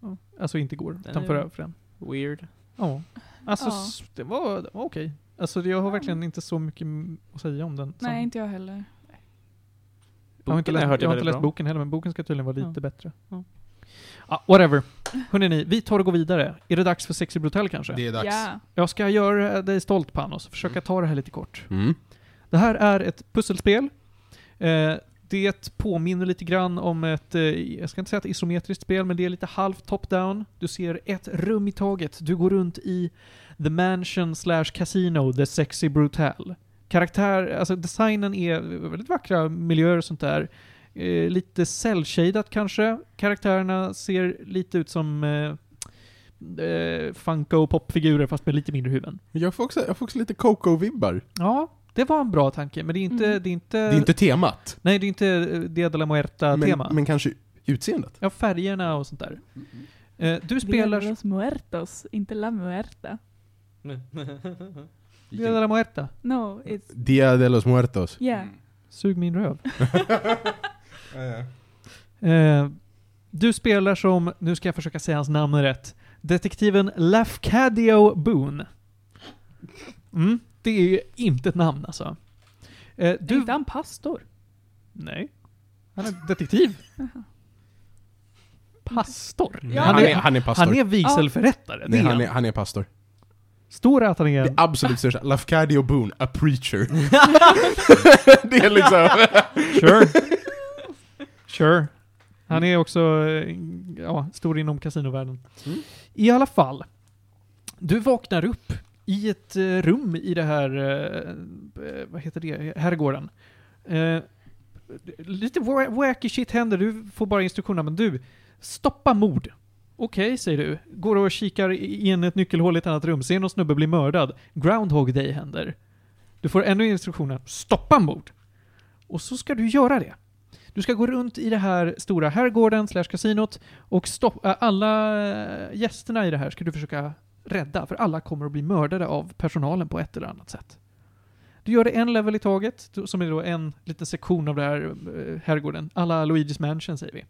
Ja, alltså inte igår, utan förra fredagen. Weird. Ja. Alltså ja. S- det var, det var okej. Okay. Alltså jag har verkligen inte så mycket att säga om den. Nej, som... inte jag heller. Jag har inte, läst, jag jag har inte läst boken heller, men boken ska tydligen vara lite ja. bättre. Ja. Ah, whatever. Hörrni, ni, vi tar och går vidare. Är det dags för Sexy Brutale kanske? Det är dags. Yeah. Jag ska göra dig stolt, Panos. Försöka mm. ta det här lite kort. Mm. Det här är ett pusselspel. Eh, det påminner lite grann om ett, eh, jag ska inte säga ett isometriskt spel, men det är lite halvt top-down. Du ser ett rum i taget. Du går runt i The Mansion slash Casino, The Sexy Brutale. Karaktär, alltså designen är väldigt vackra miljöer och sånt där. Eh, lite cell-shadat kanske. Karaktärerna ser lite ut som eh, eh, funko popfigurer fast med lite mindre huvuden. Jag får också, jag får också lite Coco-vibbar. Ja, det var en bra tanke. Men det är inte... Mm. Det, är inte det är inte temat. Nej, det är inte Dia de la Muerta-tema. Men, men kanske utseendet. Ja, färgerna och sånt där. Eh, du spelar... Dia de los Muertos, inte La Muerta. Dia de la Muerta. No, it's... Dia de los Muertos. Ja. Yeah. Sug min röv. eh, du spelar som, nu ska jag försöka säga hans namn rätt, detektiven Lafcadio Boone. Mm, det är ju inte ett namn alltså. Eh, du... Är inte han pastor? Nej. Han är detektiv. Pastor? Ja. Han, är, han är pastor. Han är vigselförrättare. Nej, han är, han är pastor. Står det att han är... Det absolut största. Lafcadio Boone, a preacher. Det är liksom... Sure. Sure. Han är också ja, stor inom kasinovärlden. Mm. I alla fall. Du vaknar upp i ett rum i det här... Vad heter det? Herrgården. Uh, lite wacky shit händer. Du får bara instruktioner. Men du, stoppa mord. Okej, okay, säger du. Går och kikar in ett nyckelhål i ett annat rum. Ser någon snubbe bli mördad. Groundhog Day händer. Du får ännu instruktioner. Stoppa mord. Och så ska du göra det. Du ska gå runt i det här stora herrgården slash kasinot. Och stoppa alla gästerna i det här ska du försöka rädda. För alla kommer att bli mördade av personalen på ett eller annat sätt. Du gör det en level i taget. Som är då en liten sektion av det här herrgården. Alla Luigi's Mansion säger vi.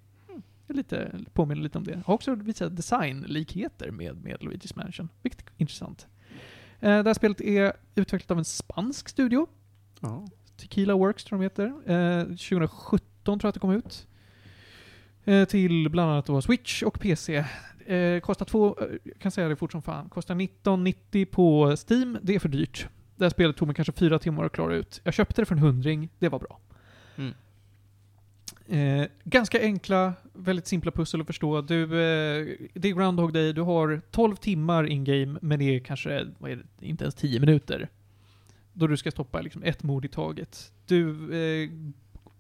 Lite, påminner lite om det. Har också vissa designlikheter med, med Luigi's Mansion. Vilket är intressant. Eh, det här spelet är utvecklat av en spansk studio. Oh. Tequila Works tror de heter. Eh, tjugosjutton tror jag att det kom ut. Eh, till bland annat då Switch och P C. Eh, kostar två, jag kan säga det fort som fan. Kostar nitton nittio på Steam. Det är för dyrt. Det här spelet tog mig kanske fyra timmar att klara ut. Jag köpte det för en hundring. Det var bra. Mm. Eh, ganska enkla, väldigt simpla pussel att förstå. Du, eh, det är Groundhog Day. Du har tolv timmar in-game, men det är kanske vad är det, inte ens tio minuter. Då du ska stoppa liksom, ett mord i taget. Du eh,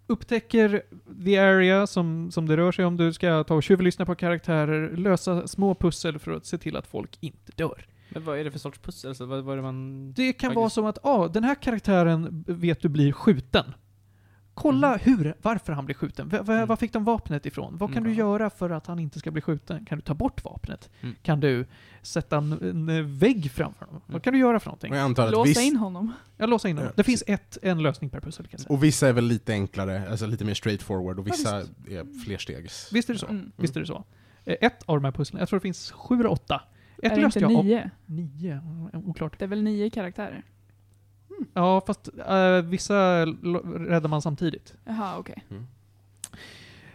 upptäcker the area som, som det rör sig om. Du ska ta och tjuvlyssna på karaktärer, lösa små pussel för att se till att folk inte dör. Men vad är det för sorts pussel? Så vad, vad är det, man... det kan vara som att ah, den här karaktären vet du blir skjuten. Kolla hur, varför han blir skjuten. V- v- var fick de vapnet ifrån? Vad kan mm. du göra för att han inte ska bli skjuten? Kan du ta bort vapnet? Mm. Kan du sätta en, en vägg framför honom? Vad kan du göra för någonting? Jag antar att låsa viss... in honom. Ja, låsa in honom. Det finns ett, en lösning per pussel. Kan jag säga. Och vissa är väl lite enklare, alltså lite mer straightforward och vissa ja, är flerstegs. Visst är det så? Mm. Visst är det så? Ett av de här pusslen, jag tror det finns sju eller åtta. Ett är löste inte jag nio? Av... Nio, oklart. Det är väl nio karaktärer? Ja, fast uh, vissa lo- räddar man samtidigt. Jaha, okej. Okay.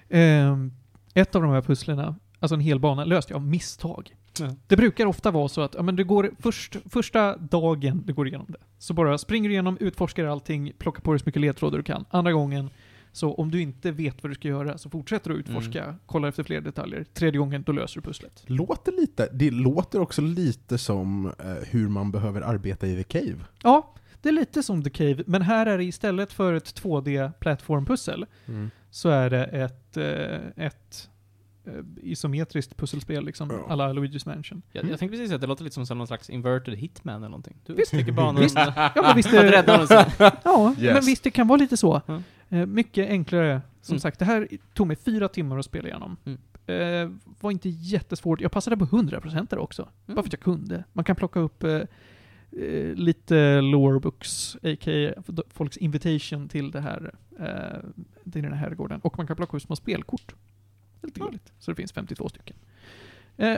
Mm. Uh, ett av de här pusslerna, alltså en hel bana, löste jag av misstag. Mm. Det brukar ofta vara så att ja, men du går först, första dagen du går igenom det. Så bara springer du igenom, utforskar allting, plockar på dig så mycket ledtrådar du kan. Andra gången, så om du inte vet vad du ska göra så fortsätter du utforska, mm. kollar efter fler detaljer. Tredje gången, då löser du pusslet. Låter lite, det låter också lite som uh, hur man behöver arbeta i The Cave. Ja, det är lite som The Cave, men här är det istället för ett två D-plattformpussel mm. så är det ett, ett isometriskt pusselspel liksom, ja. Alla Luigi's Mansion. Jag, jag tänkte precis att det låter lite som någon slags inverted hitman eller någonting. Du visst tycker bara någon att rädda någon sen. Ja, yes. Men visst, det kan vara lite så. Mm. Eh, mycket enklare. Som mm. sagt, det här tog mig fyra timmar att spela igenom. Mm. Eh, var inte jättesvårt. Jag passade på hundra procent där också. Mm. Bara för att jag kunde. Man kan plocka upp eh, eh, lite lore books, aka folks invitation till det här eh, till den här herrgården. Och man kan plocka upp små spelkort. Lite gulligt. Så det finns femtiotvå stycken. Eh,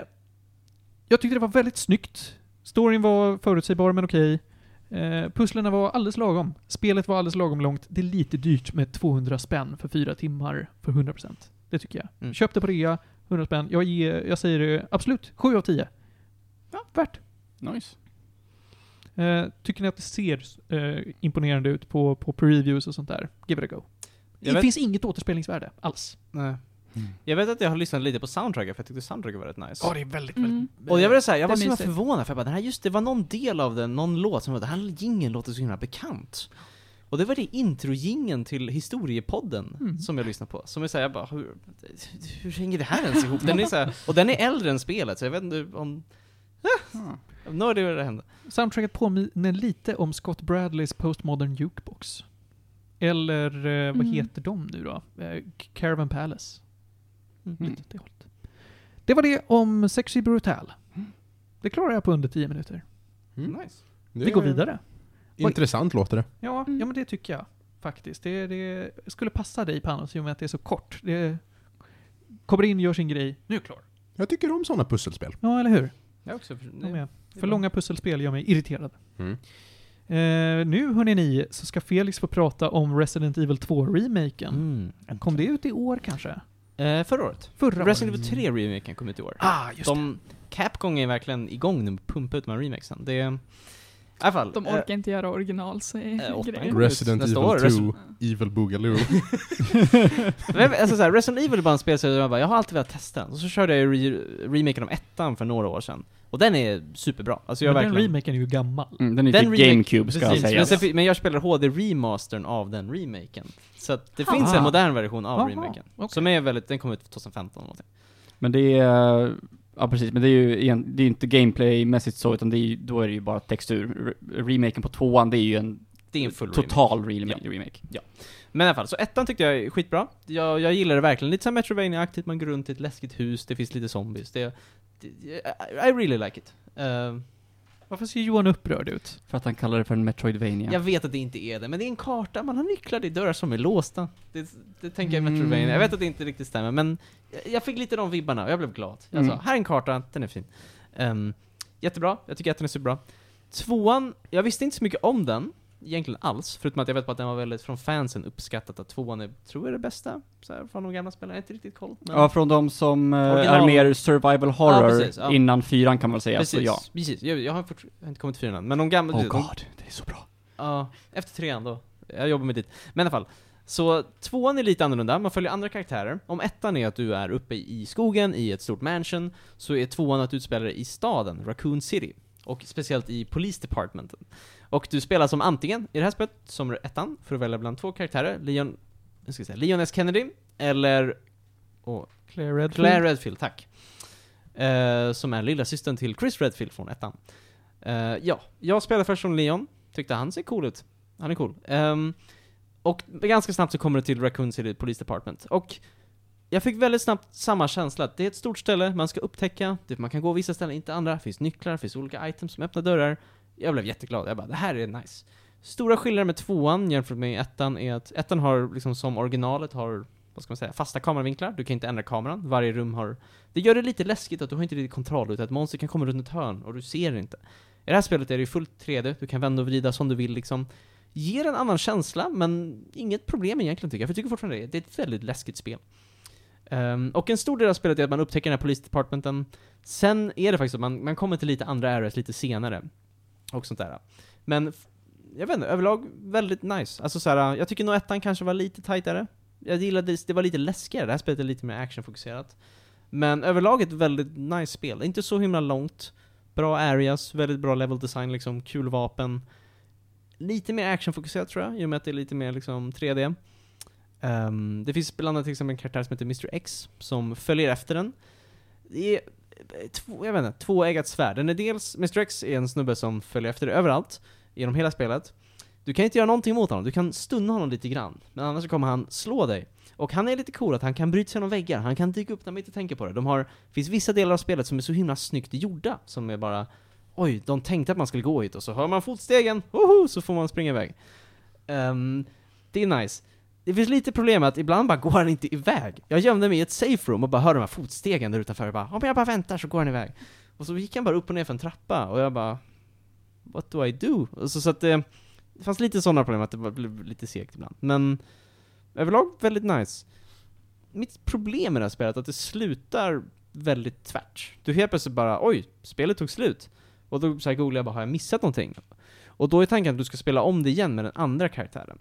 jag tyckte det var väldigt snyggt. Storyn var förutsägbar, men okej. Eh, pusslerna var alldeles lagom. Spelet var alldeles lagom långt. Det är lite dyrt med tvåhundra spänn för fyra timmar för hundra procent. Det tycker jag. Mm. Köpte på rea, hundra spänn. Jag, ger, jag säger det absolut, sju av tio. Ja, värt. Nice. Eh, tycker ni att det ser eh, imponerande ut på, på previews och sånt där? Give it a go. Jag det vet... finns inget återspelningsvärde alls. Nej. Mm. Jag vet att jag har lyssnat lite på soundtracket, för jag tyckte soundtracket var rätt nice. Ja, det är väldigt, väldigt... Mm. Och jag, säga, jag var så förvånad, för jag bara, den här, just, det var någon del av den, någon låt som var, den här jingeln låter så himla bekant. Och det var det introjingeln till historiepodden mm. som jag lyssnade på. Som jag säger, jag bara, hur, hur hänger det här ens ihop? Den är så här, och den är äldre än spelet, så jag vet inte om... Ah, mm. När det är det hände. Soundtracket påminner lite om Scott Bradleys Postmodern Jukebox. Eller, eh, vad mm. heter de nu då? Eh, Caravan Palace. Mm. Det var det om Sexy Brutale. Det klarar jag på under tio minuter. Mm. Nice. Vi går vidare. Intressant Oj. Låter det. Ja, mm. ja, men det tycker jag faktiskt. Det, det skulle passa dig, Panos, i och med att det är så kort. Det kommer in, gör sin grej. Nu är klar. Jag tycker om sådana pusselspel. Ja, eller hur? Jag också. Nej, jag för långa pusselspel gör mig irriterad. Mm. Uh, nu hörni ni, så ska Felix få prata om Resident Evil två-remaken. Mm. Kom det ut i år kanske? Eh, förra året. Förra Resident Evil tre remaken kom ut i år. Ah, just de, det. Capcom är verkligen igång nu med att pumpa ut med remakesen. Det är, i alla fall, de orkar eh, inte göra original så eh, Resident Evil år, två, Reson- Evil Boogaloo. alltså, så här, Resident Evil är bara en spel så jag, bara, jag har alltid velat testa den. Och så körde jag re- remaken om ettan för några år sedan. Och den är superbra. Alltså, jag men verkligen... den remaken är ju gammal. Mm, den är den remake... Gamecube ska precis, jag säga. Men, men jag spelar H D-remastern av den remaken. Så att det ah. finns en modern version av ah, remaken. Okay. Som är väldigt, den kom ut tjugohundrafemton eller någonting. Men det är... Ja, precis. Men det är ju det är inte gameplaymässigt så, utan det är, då är det ju bara textur. Remaken på tvåan, det är ju en, det är en full total remake. Ja. remake. Ja. Men i alla fall, så ettan tyckte jag är skitbra. Jag, jag gillar det verkligen. Lite så här Metroidvania-aktigt. Man går runt i ett läskigt hus. Det finns lite zombies. Det är... I really like it. Uh, Varför ser Johan upprörd ut? För att han kallar det för en Metroidvania. Jag vet att det inte är det, men det är en karta. Man har nycklar i dörrar som är låsta. Det, det tänker mm. jag Metroidvania. Jag vet att det inte riktigt stämmer, men jag fick lite de vibbarna och jag blev glad. Mm. Alltså, här är en karta, den är fin. Um, jättebra, jag tycker att den är superbra. Tvåan, jag visste inte så mycket om den. Egentligen alls, förutom att jag vet på att den var väldigt från fansen uppskattat att tvåan är, tror jag, det bästa så här, från de gamla spelarna, inte riktigt koll. Men... Ja, från de som eh, är mer survival horror ja, precis, ja. Innan fyran kan man säga. Precis, så, ja. precis. Jag, jag, har fort, jag har inte kommit till fyran än, men de gamla... Oh de, god, det är så bra. Ja, uh, efter trean då. Jag jobbar med dit. Men i alla fall, så tvåan är lite annorlunda, man följer andra karaktärer. Om ettan är att du är uppe i skogen i ett stort mansion, så är tvåan att du utspelar i staden, Raccoon City. Och speciellt i police departmenten. Och du spelar som antingen, i det här spelet, som ettan, för att välja bland två karaktärer. Leon, jag ska säga, Leon S. Kennedy eller oh, Claire Redfield. Claire Redfield, tack. Uh, som är lilla systern till Chris Redfield från ettan. Uh, ja, jag spelar först som Leon. Tyckte han ser cool ut. Han är cool. Um, och ganska snabbt så kommer det till Raccoon City Police Department. Och jag fick väldigt snabbt samma känsla. Det är ett stort ställe, man ska upptäcka. Man kan gå vissa ställen, inte andra. Det finns nycklar, det finns olika items som öppnar dörrar. Jag blev jätteglad. Jag bara, det här är nice. Stora skillnader med tvåan jämfört med ettan är att ettan har, liksom som originalet, har, vad ska man säga, fasta kameravinklar. Du kan inte ändra kameran. Varje rum har... Det gör det lite läskigt att du har inte riktigt kontroll utan att monster kan komma runt ett hörn och du ser det inte. I det här spelet är det fullt tre D. Du kan vända och vrida som du vill liksom. Ger en annan känsla, men inget problem egentligen tycker jag. För jag tycker fortfarande det. Det är ett väldigt läskigt spel. Um, och en stor del av spelet är att man upptäcker den här polisdepartementen. Sen är det faktiskt att man, man kommer till lite andra areas lite senare. Och sånt där. Men jag vet inte, överlag väldigt nice. Alltså så här, jag tycker nog ettan kanske var lite tajtare. Jag gillade det, det var lite läskigare. Det här spelet är lite mer actionfokuserat. Men överlag ett väldigt nice spel. Inte så himla långt. Bra areas, väldigt bra level design liksom, kul vapen. Lite mer actionfokuserat tror jag, i och med att det är lite mer liksom tre D. Um, det finns bland annat till exempel en karaktär som heter mister X som följer efter den. Det är två, jag vet inte, tvåeggat svärd. Den är dels, mister X är en snubbe som följer efter dig överallt genom hela spelet. Du kan inte göra någonting mot honom. Du kan stunna honom lite grann. Men annars så kommer han slå dig. Och han är lite cool att han kan bryta sig genom väggar. Han kan dyka upp när man inte tänker på det. De har, det finns vissa delar av spelet som är så himla snyggt gjorda. Som är bara, oj, de tänkte att man skulle gå hit. Och så hör man fotstegen. Woho, så får man springa iväg. Um, det är nice. Det finns lite problem att ibland bara går han inte iväg. Jag gömde mig i ett safe room och bara hör de här fotstegen där utanför. Och bara, om jag bara väntar så går han iväg. Och så gick han bara upp och ner för en trappa. Och jag bara, what do I do? Och så, så att det, det fanns lite sådana problem att det blev lite segt ibland. Men överlag väldigt nice. Mitt problem med det här spelet är att det slutar väldigt tvärt. Du helt plötsligt bara, oj, spelet tog slut. Och då så här googlar jag bara, har jag missat någonting? Och då är tanken att du ska spela om det igen med den andra karaktären.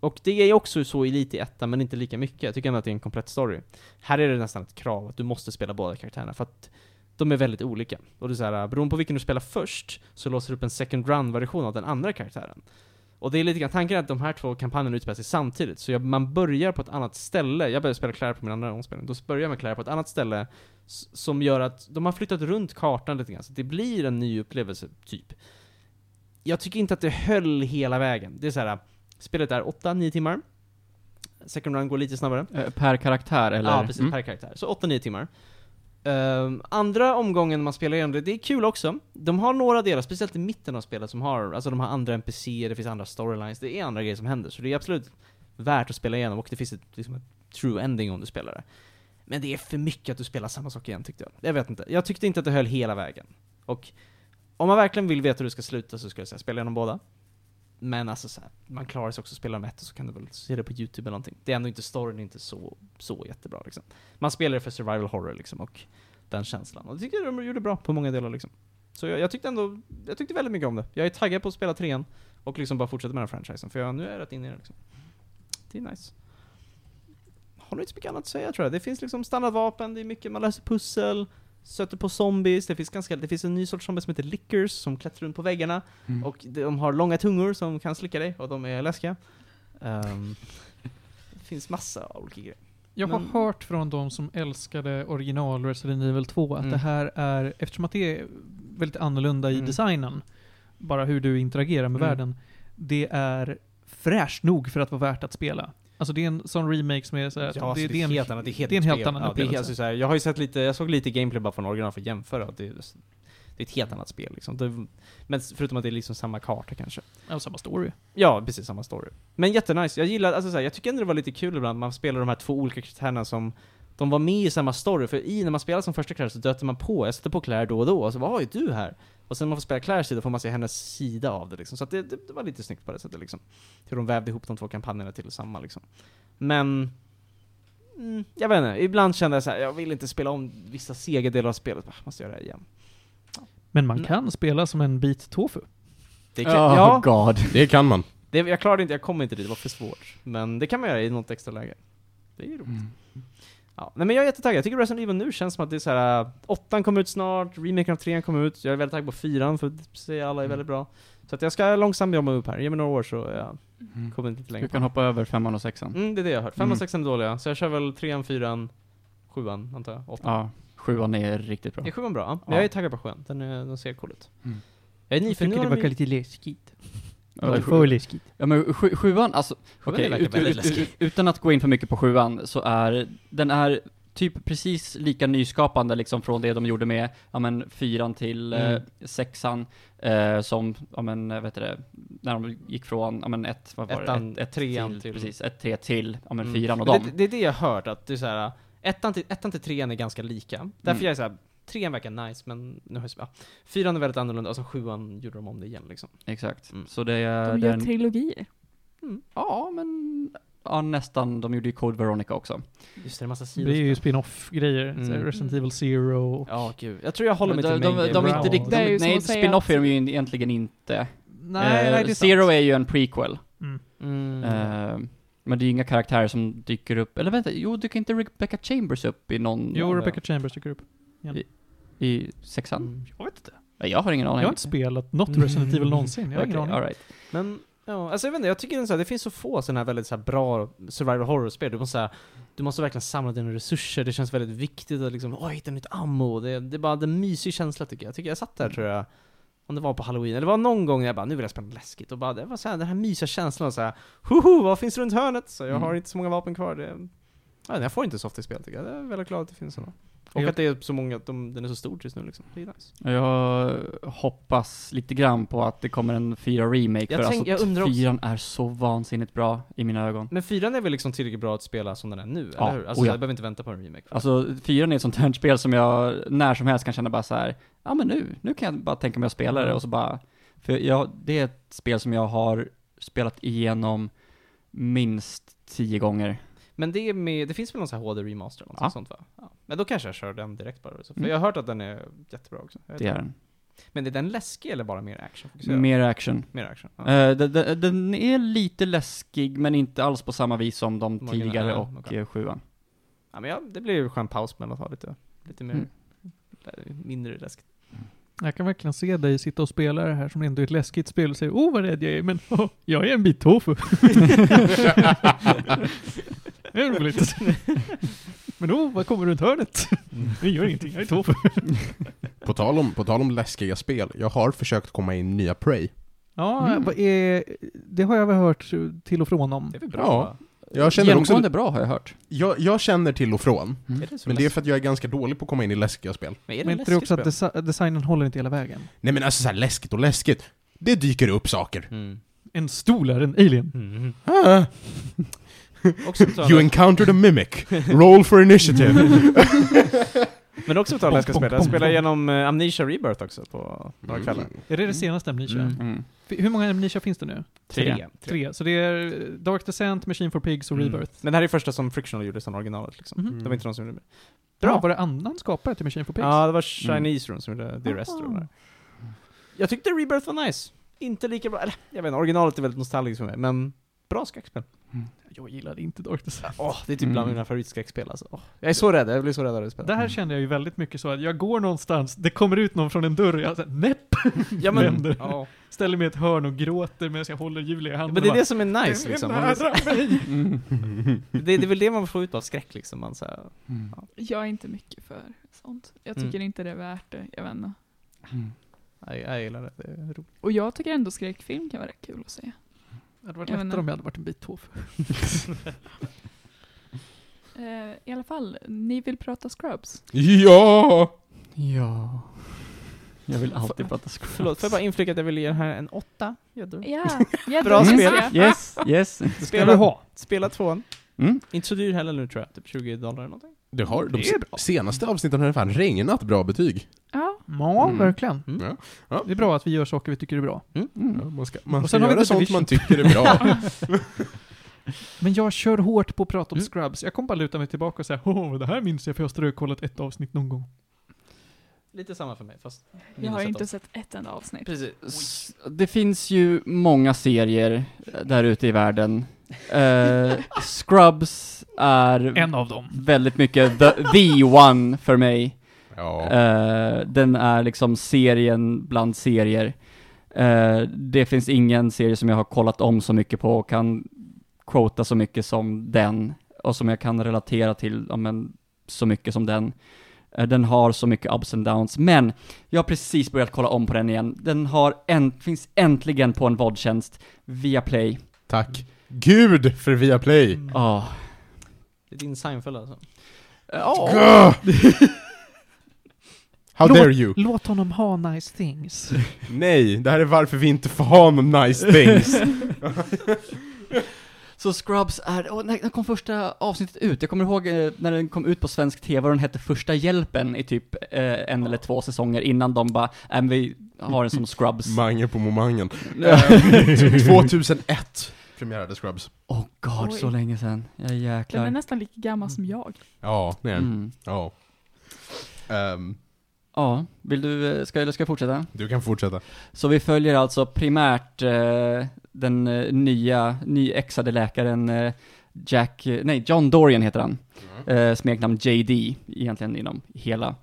Och det är ju också så i lite i ettan, men inte lika mycket. Jag tycker ändå att det är en komplett story. Här är det nästan ett krav att du måste spela båda karaktärerna för att de är väldigt olika. Och det är så här, beroende på vilken du spelar först så låser du upp en second run-version av den andra karaktären. Och det är lite grann tanken att de här två kampanjerna utspelar sig samtidigt. Så jag, man börjar på ett annat ställe. Jag började spela Claire på min andra omspelning. Då börjar jag med Claire på ett annat ställe som gör att de har flyttat runt kartan lite grann. Så det blir en ny upplevelse, typ. Jag tycker inte att det höll hela vägen. Det är så här, spelet är åtta nio timmar. Second run går lite snabbare. Eh, per karaktär, eller? Ja, precis, mm. per karaktär. Så åtta nio timmar. Um, andra omgången man spelar igen, det är kul också. De har några delar, speciellt i mitten av spelet, som har, alltså de har andra N P C, det finns andra storylines, det är andra grejer som händer. Så det är absolut värt att spela igenom och det finns ett, liksom ett true ending om du spelar det. Men det är för mycket att du spelar samma sak igen, tyckte jag. Jag vet inte. Jag tyckte inte att det höll hela vägen. Och om man verkligen vill veta hur det ska sluta så skulle jag säga spela igenom båda. Men alltså så här, man klarar sig också att spela med ett och så kan du väl se det på YouTube eller någonting. Det är ändå inte storyn, inte så, så jättebra liksom. Man spelar för survival horror liksom och den känslan. Och det tycker jag de gjorde bra på många delar liksom. Så jag, jag tyckte ändå, jag tyckte väldigt mycket om det. Jag är taggad på att spela trean och liksom bara fortsätta med den här franchisen. För jag, nu är jag rätt inne i den liksom. Det är nice. Har nog inte så mycket annat att säga tror jag. Det finns liksom standardvapen, det är mycket, man löser pussel. Söter på zombies, det finns ganska det finns en ny sorts zombie som heter lickers som klättrar runt på väggarna mm. och de har långa tungor som kan slicka dig och de är läskiga. Um, det finns massa olika grejer. Jag har Men, hört från de som älskade original Resident Evil två att mm. det här är, eftersom att det är väldigt annorlunda i mm. designen, bara hur du interagerar med mm. världen, det är fräscht nog för att vara värt att spela. Alltså det är en sån remake som är så här, ja, det, det är en helt annan, det är helt, det är en helt annan ja, det är alltså så här, jag har ju sett lite, jag såg lite gameplay bara från original för att jämföra och det, det är ett helt annat spel liksom. Det, men förutom att det är liksom samma karta kanske. Eller samma story. Ja, precis samma story. Men jättenice. Jag gillar alltså så här, jag tycker ändå det var lite kul ibland man spelar de här två olika karaktärerna som de var med i samma story för i när man spelar som första karaktär så döter man på, jag sätter på Claire då och då och så vad är du här? Och sen när man får spela Claires sida får man se hennes sida av det liksom. Så att det, det, det var lite snyggt på det sättet liksom. Hur de vävde ihop de två kampanjerna till samma liksom. Men mm, jag vet inte, ibland kände jag så här, jag vill inte spela om vissa sega delar av spelet. Bah, måste göra det igen. Ja. Men man mm. kan spela som en bit tofu. Det kan, oh, ja, God. Det kan man. Det, jag klarade inte, jag kom inte dit, det var för svårt. Men det kan man göra i något extra läge. Det är ju roligt. Mm. Ja, men jag är jättetaggad. Jag tycker Resident Evil nu känns som att det är så här, åttan kommer ut snart, remaken av trean kommer ut. Jag är väldigt taggad på fyran för att se alla är mm. väldigt bra. Så att jag ska långsamt jobba upp här. Ge mig några år så jag mm. kommer inte längre. Du kan på. hoppa över femman och sexan. Mm, det är det jag har hört. Femman och sexan är dåliga. Så jag kör väl trean, fyran, sjuan antar jag. Åttan. Ja, sjuan är riktigt bra. Är sjuan bra? Men jag är taggad på sjuan. Den, den ser cool ut. Mm. Jag är nyfiken. Jag tycker det verkar lite läskigt. Ja, sju, ja men sju, sjuan alltså, okay, ut, ut, ut, utan att gå in för mycket på sjuan så är den är typ precis lika nyskapande liksom från det de gjorde med ja men fyran till mm. eh, sexan eh, som ja men vet det när de gick från ja men ett vad var ettan, det ett, ett trean till, till precis ett tre till ja men mm. fyran och men det, dem. Det är det jag hört att det är så här ettan till ettan till trean är ganska lika. Därför mm. jag är så här trean verkar nice, men nu har jag fyran är väldigt annorlunda, alltså sjuan gjorde de om det igen liksom. Exakt. Mm. Så det är de gör den... trilogier. Mm. Ja, men ja, nästan. De gjorde ju Code Veronica också. Just det, en massa sidor. Det är ju spin-off-grejer. Mm. Resident Evil Zero. Och... Ja, gud. Jag tror jag håller mig till de, de, de är inte riktigt... Är nej, spin-off är de ju egentligen inte. Nej, eh, nej det är Zero sant. Är ju en prequel. Mm. Mm. Eh, men det är ju inga karaktärer som dyker upp. Eller vänta, jo, dyker inte Rebecca Chambers upp i någon... Jo, någon Rebecca Chambers dyker upp. I, i sexan? Mm, jag vet inte. Jag har ingen aning. Jag har inte spelat något Resident Evil någonsin. Jag har okay, ingen aning. All right. Men Ja, alltså jag vet inte, jag tycker att det finns så få sådana här väldigt så här bra survival horror-spel. Du måste, så här, du måste verkligen samla dina resurser. Det känns väldigt viktigt att liksom, åh, hitta nytt ammo. Det, det är bara en mysig känsla tycker jag. Jag tycker jag satt där, tror jag, om det var på Halloween. Eller var någon gång när jag bara, nu vill jag spela läskigt. Och bara, det var så här, den här mysiga känslan. Och så här, hoho, vad finns runt hörnet? Så jag har mm. inte så många vapen kvar. Det, ja, jag får inte soft i spel tycker jag. Det är väldigt klart att det finns sådana. Och jag, att det är så många, att de, den är så stor just nu liksom. Det är nice. Jag hoppas lite grann på att det kommer en fyra remake. Jag för tänk, alltså jag fyran också är så vansinnigt bra i mina ögon. Men fyran är väl liksom tillräckligt bra att spela som den är nu, ja, eller hur? Alltså oh ja. Jag behöver inte vänta på en remake. Alltså fyran är ett sånt här spel som jag när som helst kan känna bara så här, ja men nu, nu kan jag bara tänka mig att spela det. Och så bara, för jag, det är ett spel som jag har spelat igenom minst tio gånger. Men det, är med, det finns väl någon sån här H D-remaster eller något ja. sånt va? Ja. Men då kanske jag kör den direkt bara. Så. För mm. jag har hört att den är jättebra också. Det är den. Men är den läskig eller bara mer action? Mer action. Mer action. Ja. Uh, den, den är lite läskig men inte alls på samma vis som de Många, tidigare ja, och okay. sjuan. Ja, men ja, det blir ju en paus mellan att ha lite, lite mer, mm. mindre läskigt. Jag kan verkligen se dig sitta och spela det här som ändå är ett läskigt spel och säga, åh oh, vad rädd jag är, men oh, jag är en bit tofu. Det är roligt. Men då, vad kommer runt hörnet? Det gör ingenting, jag är tofu. På tal om, på tal om läskiga spel, jag har försökt komma in nya Prey. Ja, mm. eh, det har jag väl hört till och från om. Det är väl bra. Ja. Jag känner också det bra har jag hört. Jag, jag känner till och från. Mm. Är det men det är för att jag är ganska dålig på att komma in i läskiga spel. Men är det, men det är också att desi- designen håller inte hela vägen. Nej men alltså så här läskigt och läskigt. Det dyker upp saker. Mm. En stol är en alien. Mm. Ah. You encountered a mimic. Roll for initiative. Men också att läskiga spel. Jag spelar igenom Amnesia Rebirth också på några kvällar. Mm. Är det det senaste Amnesia? Mm. Mm. Hur många Amnesia finns det nu? Tre. Tre. Tre. Så det är Dark Descent, Machine for Pigs och mm. Rebirth. Men det här är första som Frictional gjorde som originalet. Liksom. Mm. Det var inte någon som gjorde det. Bra. Var det annan skapare till Machine for Pigs? Ja, det var Chinese mm. Room som gjorde The Rest Room där. Jag tyckte Rebirth var nice. Inte lika bra. Eller, jag vet inte, originalet är väldigt nostalgiskt för mig. Men bra skräckspel. Mm. Jag gillade inte Dark Descent. Åh, oh, det är typ mm. bland mina favoritskräckspel alltså. Oh, jag är så rädd, jag blir så rädd av det spelet. Det här känner jag ju väldigt mycket så att jag går någonstans, det kommer ut någon från en dörr och jag säger näpp. Ja men oh. ställer mig i ett hörn och gråter medan jag håller Julia i handen. Ja, men det är bara, det som är nice liksom. det, det är väl det man får ut av skräck liksom man så här, mm. ja. Jag är inte mycket för sånt. Jag tycker mm. inte det är värt det, jag vet inte. Mm. Jag, jag gillar det, det är roligt. Och jag tycker ändå skräckfilm kan vara rätt kul att se. Det hade varit jag lättare om jag hade varit en bit tofu. uh, I alla fall, ni vill prata Scrubs? Ja! Ja. Jag vill alltid F- prata Scrubs. Förlåt, får jag bara inflika att jag vill ge den här en åtta? Ja, yeah, bra spel. Yes, yes. Spela, spela tvåan. Mm. Inte så dyr heller nu tror jag. Typ tjugo dollar eller någonting. Du har, de senaste avsnitten har fan regnat bra betyg. Ja, ja mm. verkligen. Mm. Ja. Ja. Det är bra att vi gör saker vi tycker är bra. Mm. Mm. Ja, man ska, man ska göra sånt man tycker är bra. Men jag kör hårt på att prata om mm. Scrubs. Jag kommer bara luta mig tillbaka och säga, åh, det här minns jag för jag har strökollat ett avsnitt någon gång. Lite samma för mig, fast jag har inte sett ett enda avsnitt. Precis. Det finns ju många serier där ute i världen. Uh, Scrubs är en av dem. Väldigt mycket the, the one för mig. Ja. Uh, den är liksom serien bland serier. Uh, det finns ingen serie som jag har kollat om så mycket på och kan quota så mycket som den och som jag kan relatera till ja, men, så mycket som den. Den har så mycket ups and downs. Men jag har precis börjat kolla om på den igen. Den har änt- finns äntligen på en V O D-tjänst. Viaplay. Tack. Gud för Viaplay. Ja. Mm. Oh. Det är din Seinfeld alltså. Oh. How låt, dare you? Låt honom ha nice things. Nej, det här är varför vi inte får ha någon nice things. Så Scrubs är... Oh, när kom första avsnittet ut? Jag kommer ihåg eh, när den kom ut på svensk tv och den hette Första hjälpen i typ eh, en eller två säsonger innan de bara, äh, vi har den som Scrubs. Mange på momangen. tjugohundraett premiärade Scrubs. Åh oh god, oj. Så länge sedan. Jag är jäklar. Den är nästan lika gammal som jag. Ja, nej. Mm. Ja. Um. Ja, vill du... Ska, eller ska jag fortsätta? Du kan fortsätta. Så vi följer alltså primärt... Eh, den uh, nya nyexade läkaren uh, Jack uh, nej John Dorian heter han. Mm. Uh, smeknamn J D egentligen inom hela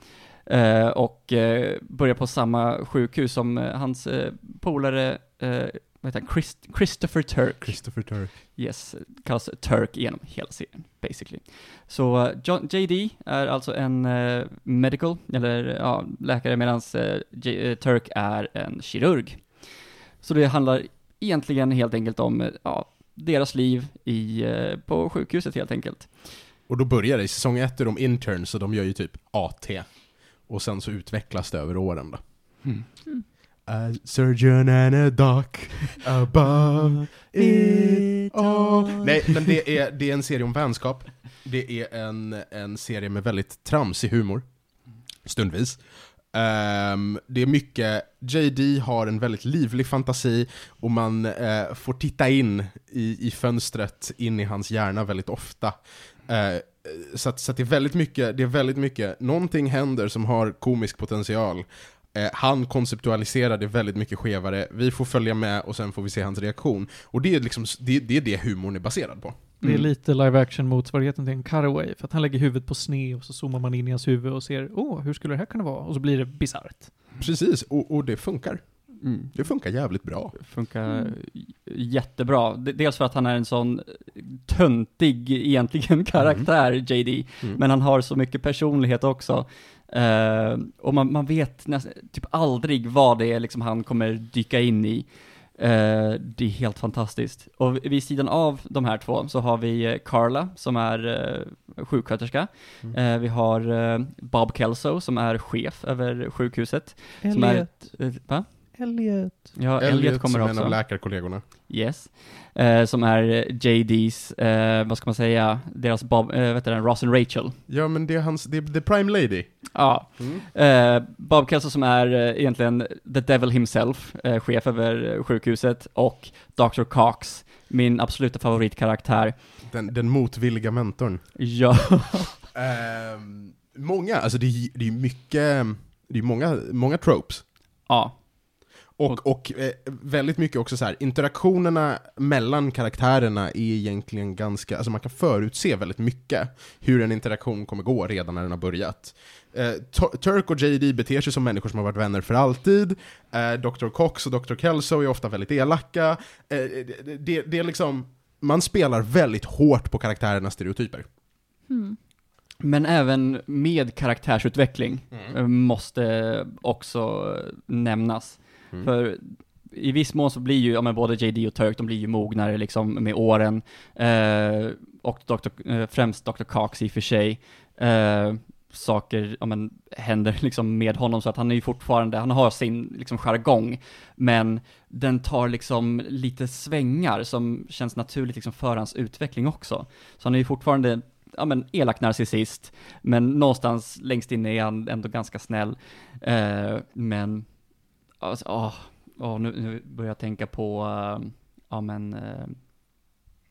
uh, och uh, börjar på samma sjukhus som uh, hans uh, polare uh, vad heter han? Christ, Christopher Turk. Christopher Turk. Yes, kallas Turk genom hela serien, basically. Så John, J D är alltså en uh, medical, eller ja, läkare, medan uh, uh, Turk är en kirurg. Så det handlar egentligen helt enkelt om uh, ja, deras liv i, uh, på sjukhuset helt enkelt. Och då börjar det i säsong ett är de interns, så de gör ju typ A T. Och sen så utvecklas det över åren då. Mm. Mm. A surgeon and a doc above it all. Nej, men det är, det är en serie om vänskap. Det är en, en serie med väldigt tramsig humor. Stundvis. Um, det är mycket... J D har en väldigt livlig fantasi. Och man uh, får titta in i, i fönstret in i hans hjärna väldigt ofta. Uh, så att, så att det är väldigt mycket... Det är väldigt mycket... Någonting händer som har komisk potential. Han konceptualiserar det väldigt mycket skevare. Vi får följa med och sen får vi se hans reaktion. Och det är liksom det, det, är det humorn är baserad på. Mm. Det är lite live action motsvarigheten till en Cutaway. För att han lägger huvudet på sne och så zoomar man in i hans huvud och ser, åh, oh, hur skulle det här kunna vara? Och så blir det bizarrt. Precis, och, och det funkar. Mm. Det funkar jävligt bra. Det funkar mm. jättebra. Dels för att han är en sån töntig egentligen karaktär, mm. J D. Mm. Men han har så mycket personlighet också. Uh, och man, man vet nästan, typ aldrig vad det är liksom han kommer dyka in i. Uh, det är helt fantastiskt. Och vid sidan av de här två så har vi Carla som är uh, sjuksköterska. Mm. Uh, vi har uh, Bob Kelso som är chef över sjukhuset. Elliot. Som är, uh, va? Elliot. Ja, Elliot, Elliot kommer som också. En av läkarkollegorna. Yes. Uh, som är J D's, uh, vad ska man säga, deras Bob, uh, vet du den, Ross and Rachel. Ja, men det är hans, det är the prime lady. Ja. Mm. Uh, Bob Kelso som är uh, egentligen the devil himself, uh, chef över sjukhuset, och doktor Cox, min absoluta favoritkaraktär. Den, den motvilliga mentorn. Ja. uh, många, alltså det är, det är mycket, det är många, många tropes. Ja. Uh. Och, och eh, väldigt mycket också så här, interaktionerna mellan karaktärerna är egentligen ganska, alltså man kan förutse väldigt mycket hur en interaktion kommer gå redan när den har börjat. Eh, T- Turk och J D beter sig som människor som har varit vänner för alltid. Eh, doktor Cox och doktor Kelso är ofta väldigt elaka. Eh, det, det, det är liksom, man spelar väldigt hårt på karaktärernas stereotyper. Mm. Men även med karaktärsutveckling mm. måste också nämnas. Mm. För i viss mån så blir ju ja, men både J D och Turk, de blir ju mognare liksom med åren. Eh, och doktor, eh, främst doktor Cox i och för sig. Eh, saker ja, men, händer liksom med honom, så att han är ju fortfarande, han har sin liksom jargong. Men den tar liksom lite svängar som känns naturligt liksom för hans utveckling också. Så han är ju fortfarande ja, men, elak narcissist. Men någonstans längst inne är han ändå ganska snäll. Eh, men... Alltså, oh, oh, nu, nu börjar jag tänka på uh, ja, men, uh,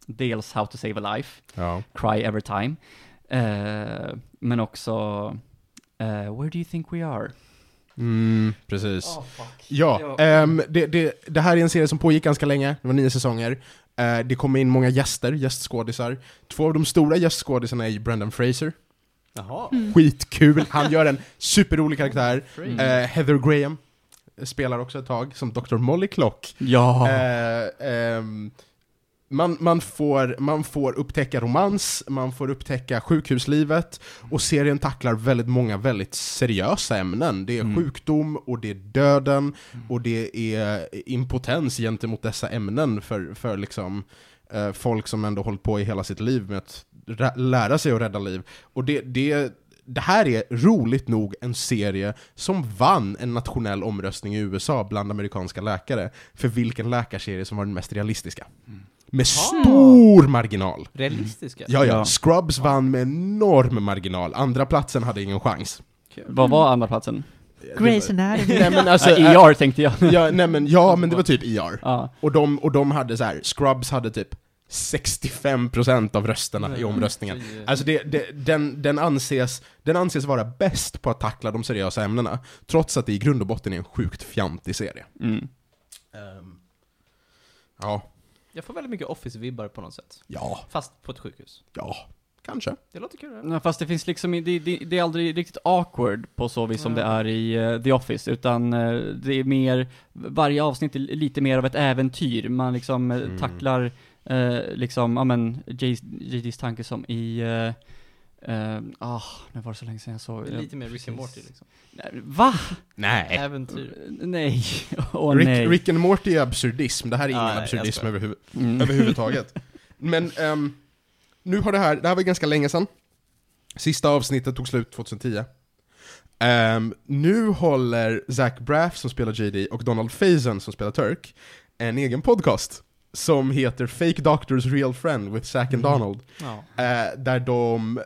dels How to Save a Life, ja. Cry Every Time, uh, men också uh, Where Do You Think We Are? Mm, precis. Oh, fuck. Ja, um, det, det, det här är en serie som pågick ganska länge, det var nio säsonger. Uh, det kom in många gäster, gästskådisar. Två av de stora gästskådisarna är Brendan Fraser. Jaha. Mm. Skitkul, han gör en superrolig karaktär. Mm. uh, Heather Graham spelar också ett tag som doktor Molly Clock. Ja. Eh, eh, man, man, får, man får upptäcka romans, man får upptäcka sjukhuslivet, och serien tacklar väldigt många väldigt seriösa ämnen. Det är mm. sjukdom och det är döden och det är impotens gentemot dessa ämnen för, för liksom, eh, folk som ändå hållit på i hela sitt liv med att ra- lära sig att rädda liv. Och det, det Det här är roligt nog en serie som vann en nationell omröstning i U S A bland amerikanska läkare för vilken läkarserie som var den mest realistiska. Mm. Med stor mm. marginal. Realistiska? Ja, ja. Scrubs ja. vann med enorm marginal. Andra platsen hade ingen chans. Cool. Vad var andra platsen? Grey's Anatomy. Nej, men alltså, E R tänkte jag. Ja, nej, men, ja, men det var typ E R. Ja. Och, de, och de hade så här, Scrubs hade typ sextiofem procent av rösterna i omröstningen. Alltså det, det, den, den, anses, den anses vara bäst på att tackla de seriösa ämnena, trots att det i grund och botten är en sjukt fjantig serie. Mm. Um. Ja. Jag får väldigt mycket Office-vibbar på något sätt. Ja. Fast på ett sjukhus. Ja. Kanske. Det låter kul. Nej, fast det finns liksom, det, det, det är aldrig riktigt awkward på så vis som mm. det är i uh, The Office, utan uh, det är mer, varje avsnitt är lite mer av ett äventyr. Man liksom mm. tacklar uh, liksom, ja men J D's tanke som i uh, Uh, oh, nu var det så länge sedan jag såg lite mer Rick and Morty liksom. Va? Nej. Äventyr. Nej. Oh, Rick, nej. Rick and Morty är absurdism. Det här är ingen ah, absurdism överhuv- mm. överhuvudtaget. Men um, nu har det här, det här var ganska länge sedan. Sista avsnittet tog slut tjugohundratio. Um, nu håller Zach Braff som spelar J D och Donald Faison som spelar Turk en egen podcast som heter Fake Doctors Real Friend with Zach and Donald. Mm. Oh. Uh, där de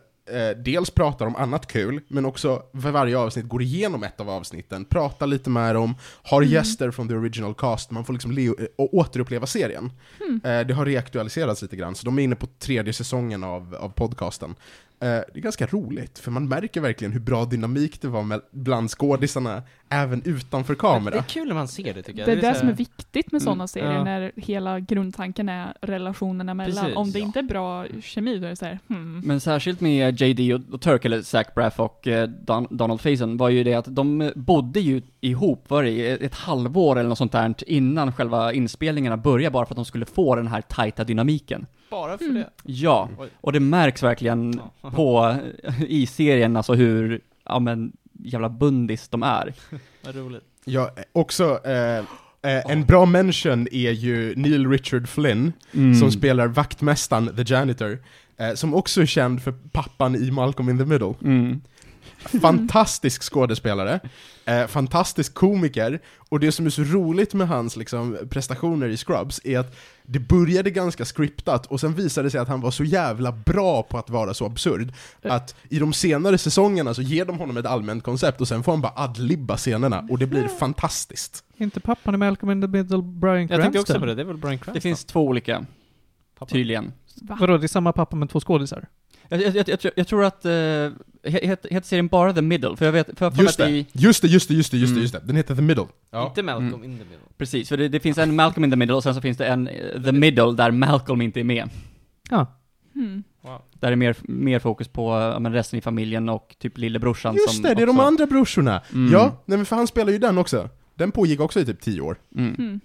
dels pratar om annat kul, men också för varje avsnitt går igenom ett av avsnitten, pratar lite mer om, har mm. gäster från the original cast, man får liksom le- och återuppleva serien. Mm. Det har reaktualiserats lite grann, så de är inne på tredje säsongen av, av podcasten. Det är ganska roligt, för man märker verkligen hur bra dynamik det var med bland skådisarna även utanför kamera. Det är kul när man ser det, tycker jag. Det är det, det som är viktigt med sådana mm, serier, ja. När hela grundtanken är relationerna mellan. Precis, om det ja. inte är bra kemi, då är det så här, hmm. Men särskilt med J D och, och Turk, eller Zach Braff och eh, Don, Donald Faison, var ju det att de bodde ju ihop, var det ett halvår eller något sånt där innan själva inspelningarna började, bara för att de skulle få den här tajta dynamiken. Bara för mm. det? Ja, och det märks verkligen på, i serien, alltså hur ja, men, jävla bundis de är. Vad roligt. Ja, också eh, eh, en oh. bra mention är ju Neil Richard Flynn mm. som spelar vaktmästaren The Janitor, eh, som också är känd för pappan i Malcolm in the Middle. Mm. Fantastisk skådespelare, eh, fantastisk komiker, och det som är så roligt med hans liksom, prestationer i Scrubs är att det började ganska skriptat, och sen visade det sig att han var så jävla bra på att vara så absurd att i de senare säsongerna så ger de honom ett allmänt koncept och sen får han bara adlibba scenerna, och det blir fantastiskt. Inte pappan i Malcolm in the Middle, Brian Cranston? Jag tänkte också på det, det är väl Brian Cranston? Det finns två olika, pappa. Tydligen. Va? Vadå, det är samma pappa med två skådisar? Jag, jag, jag, jag tror att... Uh... heter serien bara The Middle, för jag vet för just, det. I... just det just det just det just det just det den heter The Middle, ja. Inte Malcolm mm. in the Middle, precis, för det, det finns en Malcolm in the Middle och sen så finns det en uh, The Middle där Malcolm inte är med, ja mm. wow. Där är mer mer fokus på uh, men resten i familjen och typ lillebrorsan, just som det, det också... är de andra brorsorna mm. ja nej, men för han spelar ju den också, den pågick också i typ tio år mm. Mm.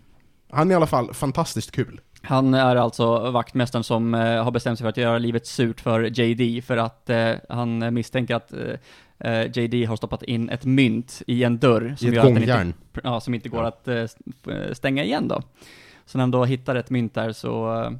Han är i alla fall fantastiskt kul. Han är alltså vaktmästaren som eh, har bestämt sig för att göra livet surt för J D, för att eh, han misstänker att eh, J D har stoppat in ett mynt i en dörr som, gör att den inte, ja, som inte går ja. att eh, stänga igen då. Så när han då hittar ett mynt där så eh,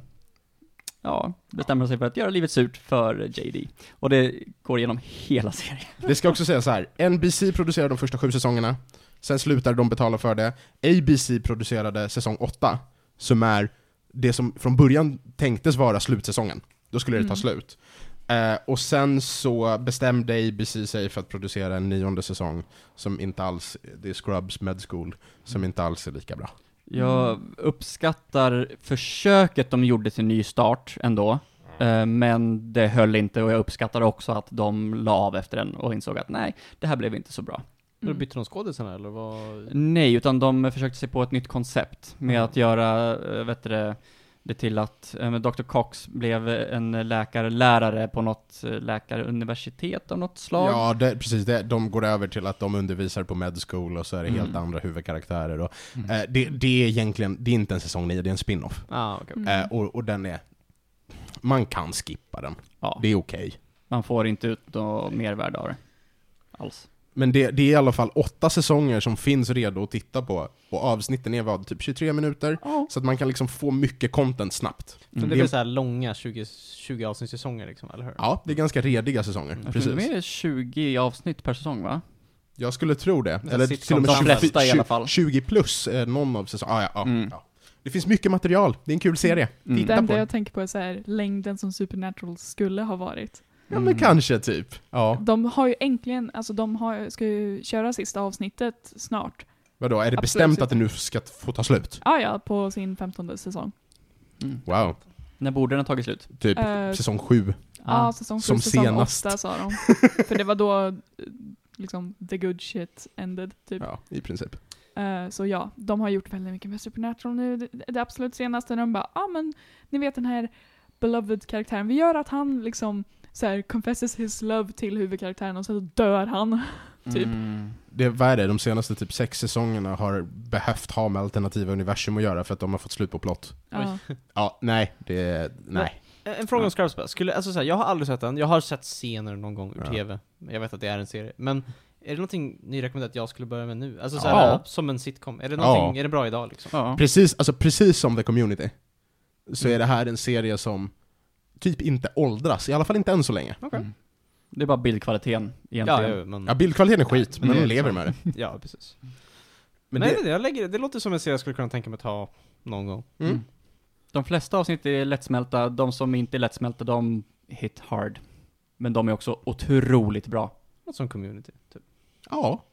ja, bestämmer han sig för att göra livet surt för J D. Och det går igenom hela serien. Det ska också säga så här, N B C producerade de första sju säsongerna, sen slutade de betala för det. A B C producerade säsong åtta, som är det som från början tänktes vara slutsäsongen. Då skulle det ta mm. slut. Eh, och sen så bestämde A B C sig för att producera en nionde säsong som inte alls, det är Scrubs Med School, som inte alls är lika bra. Jag uppskattar försöket de gjorde till ny start ändå. Eh, men det höll inte, och jag uppskattar också att de la av efter den och insåg att nej, det här blev inte så bra. Mm. Bytte de skådisarna eller vad? Nej, utan de försökte sig på ett nytt koncept med mm. att göra, vet du, det till att doktor Cox blev en läkare-lärare på något läkaruniversitet av något slag. Ja, det, precis. Det, de går över till att de undervisar på med school, och så är det mm. helt andra huvudkaraktärer. Och, mm. eh, det, det är egentligen, det är inte en säsong nio, det är en spin-off. Ah, okay. mm. eh, och, och den är, man kan skippa den. Ja. Det är okej. Okay. Man får inte ut något mervärde av det alls. Men det, det är i alla fall åtta säsonger som finns redo att titta på. Och avsnitten är vad, typ tjugotre minuter. Oh. Så att man kan liksom få mycket content snabbt. Mm. Så det blir så här långa tjugo, tjugo avsnitt säsonger liksom, eller hur? Ja, det är ganska rediga säsonger. Mm. Precis. Det är tjugo avsnitt per säsong, va? Jag skulle tro det. Eller till och med tjugo, i alla fall. tjugo plus eh, någon av säsongerna. Ah, ja, ja, mm. ja. Det finns mycket material. Det är en kul serie. Mm. Titta den på. Det jag tänker på är så här, längden som Supernatural skulle ha varit. Ja, men mm. kanske typ. Ja. De har ju äntligen, alltså de har, ska ju köra sista avsnittet snart. Vadå, är det absolut bestämt att det nu ska få ta slut? Ja, ja, på sin femtonde säsong. Mm. Wow. När borde den ha tagit slut? Typ uh, säsong sju. Ja, ah, säsong sju, som säsong senast. åtta sa de. För det var då liksom the good shit ended, typ. Ja, i princip. Uh, så ja, de har gjort väldigt mycket med Supernatural nu. Det, det absolut senaste, när de bara, ja ah, men ni vet den här beloved-karaktären, vi gör att han liksom så här, confesses his love till huvudkaraktären och så dör han. Typ. Mm. Det, vad är det? De senaste typ sex säsongerna har behövt ha med alternativa universum att göra för att de har fått slut på plott. Ja, ja nej. Det, nej. En, en fråga om Scrubs. Skulle, alltså, så här, jag har aldrig sett den. Jag har sett scener någon gång ur ja. T V. Jag vet att det är en serie. Men är det någonting ni rekommenderar att jag skulle börja med nu? Alltså så här, ja. Som en sitcom. Är det, ja. Är det bra idag? Liksom? Ja. Precis, alltså, precis som The Community så mm. är det här en serie som typ inte åldras. I alla fall inte än så länge. Okay. Mm. Det är bara bildkvaliteten egentligen. Ja, ja, men... ja bildkvaliteten är skit, ja, men de lever med det. Ja, precis. Men nej, det... Jag lägger, det låter som en serie jag skulle kunna tänka mig att ta någon gång. Mm. Mm. De flesta avsnitt är lättsmälta. De som inte är lättsmälta, de hit hard. Men de är också otroligt bra. Något som Community, typ. Ja.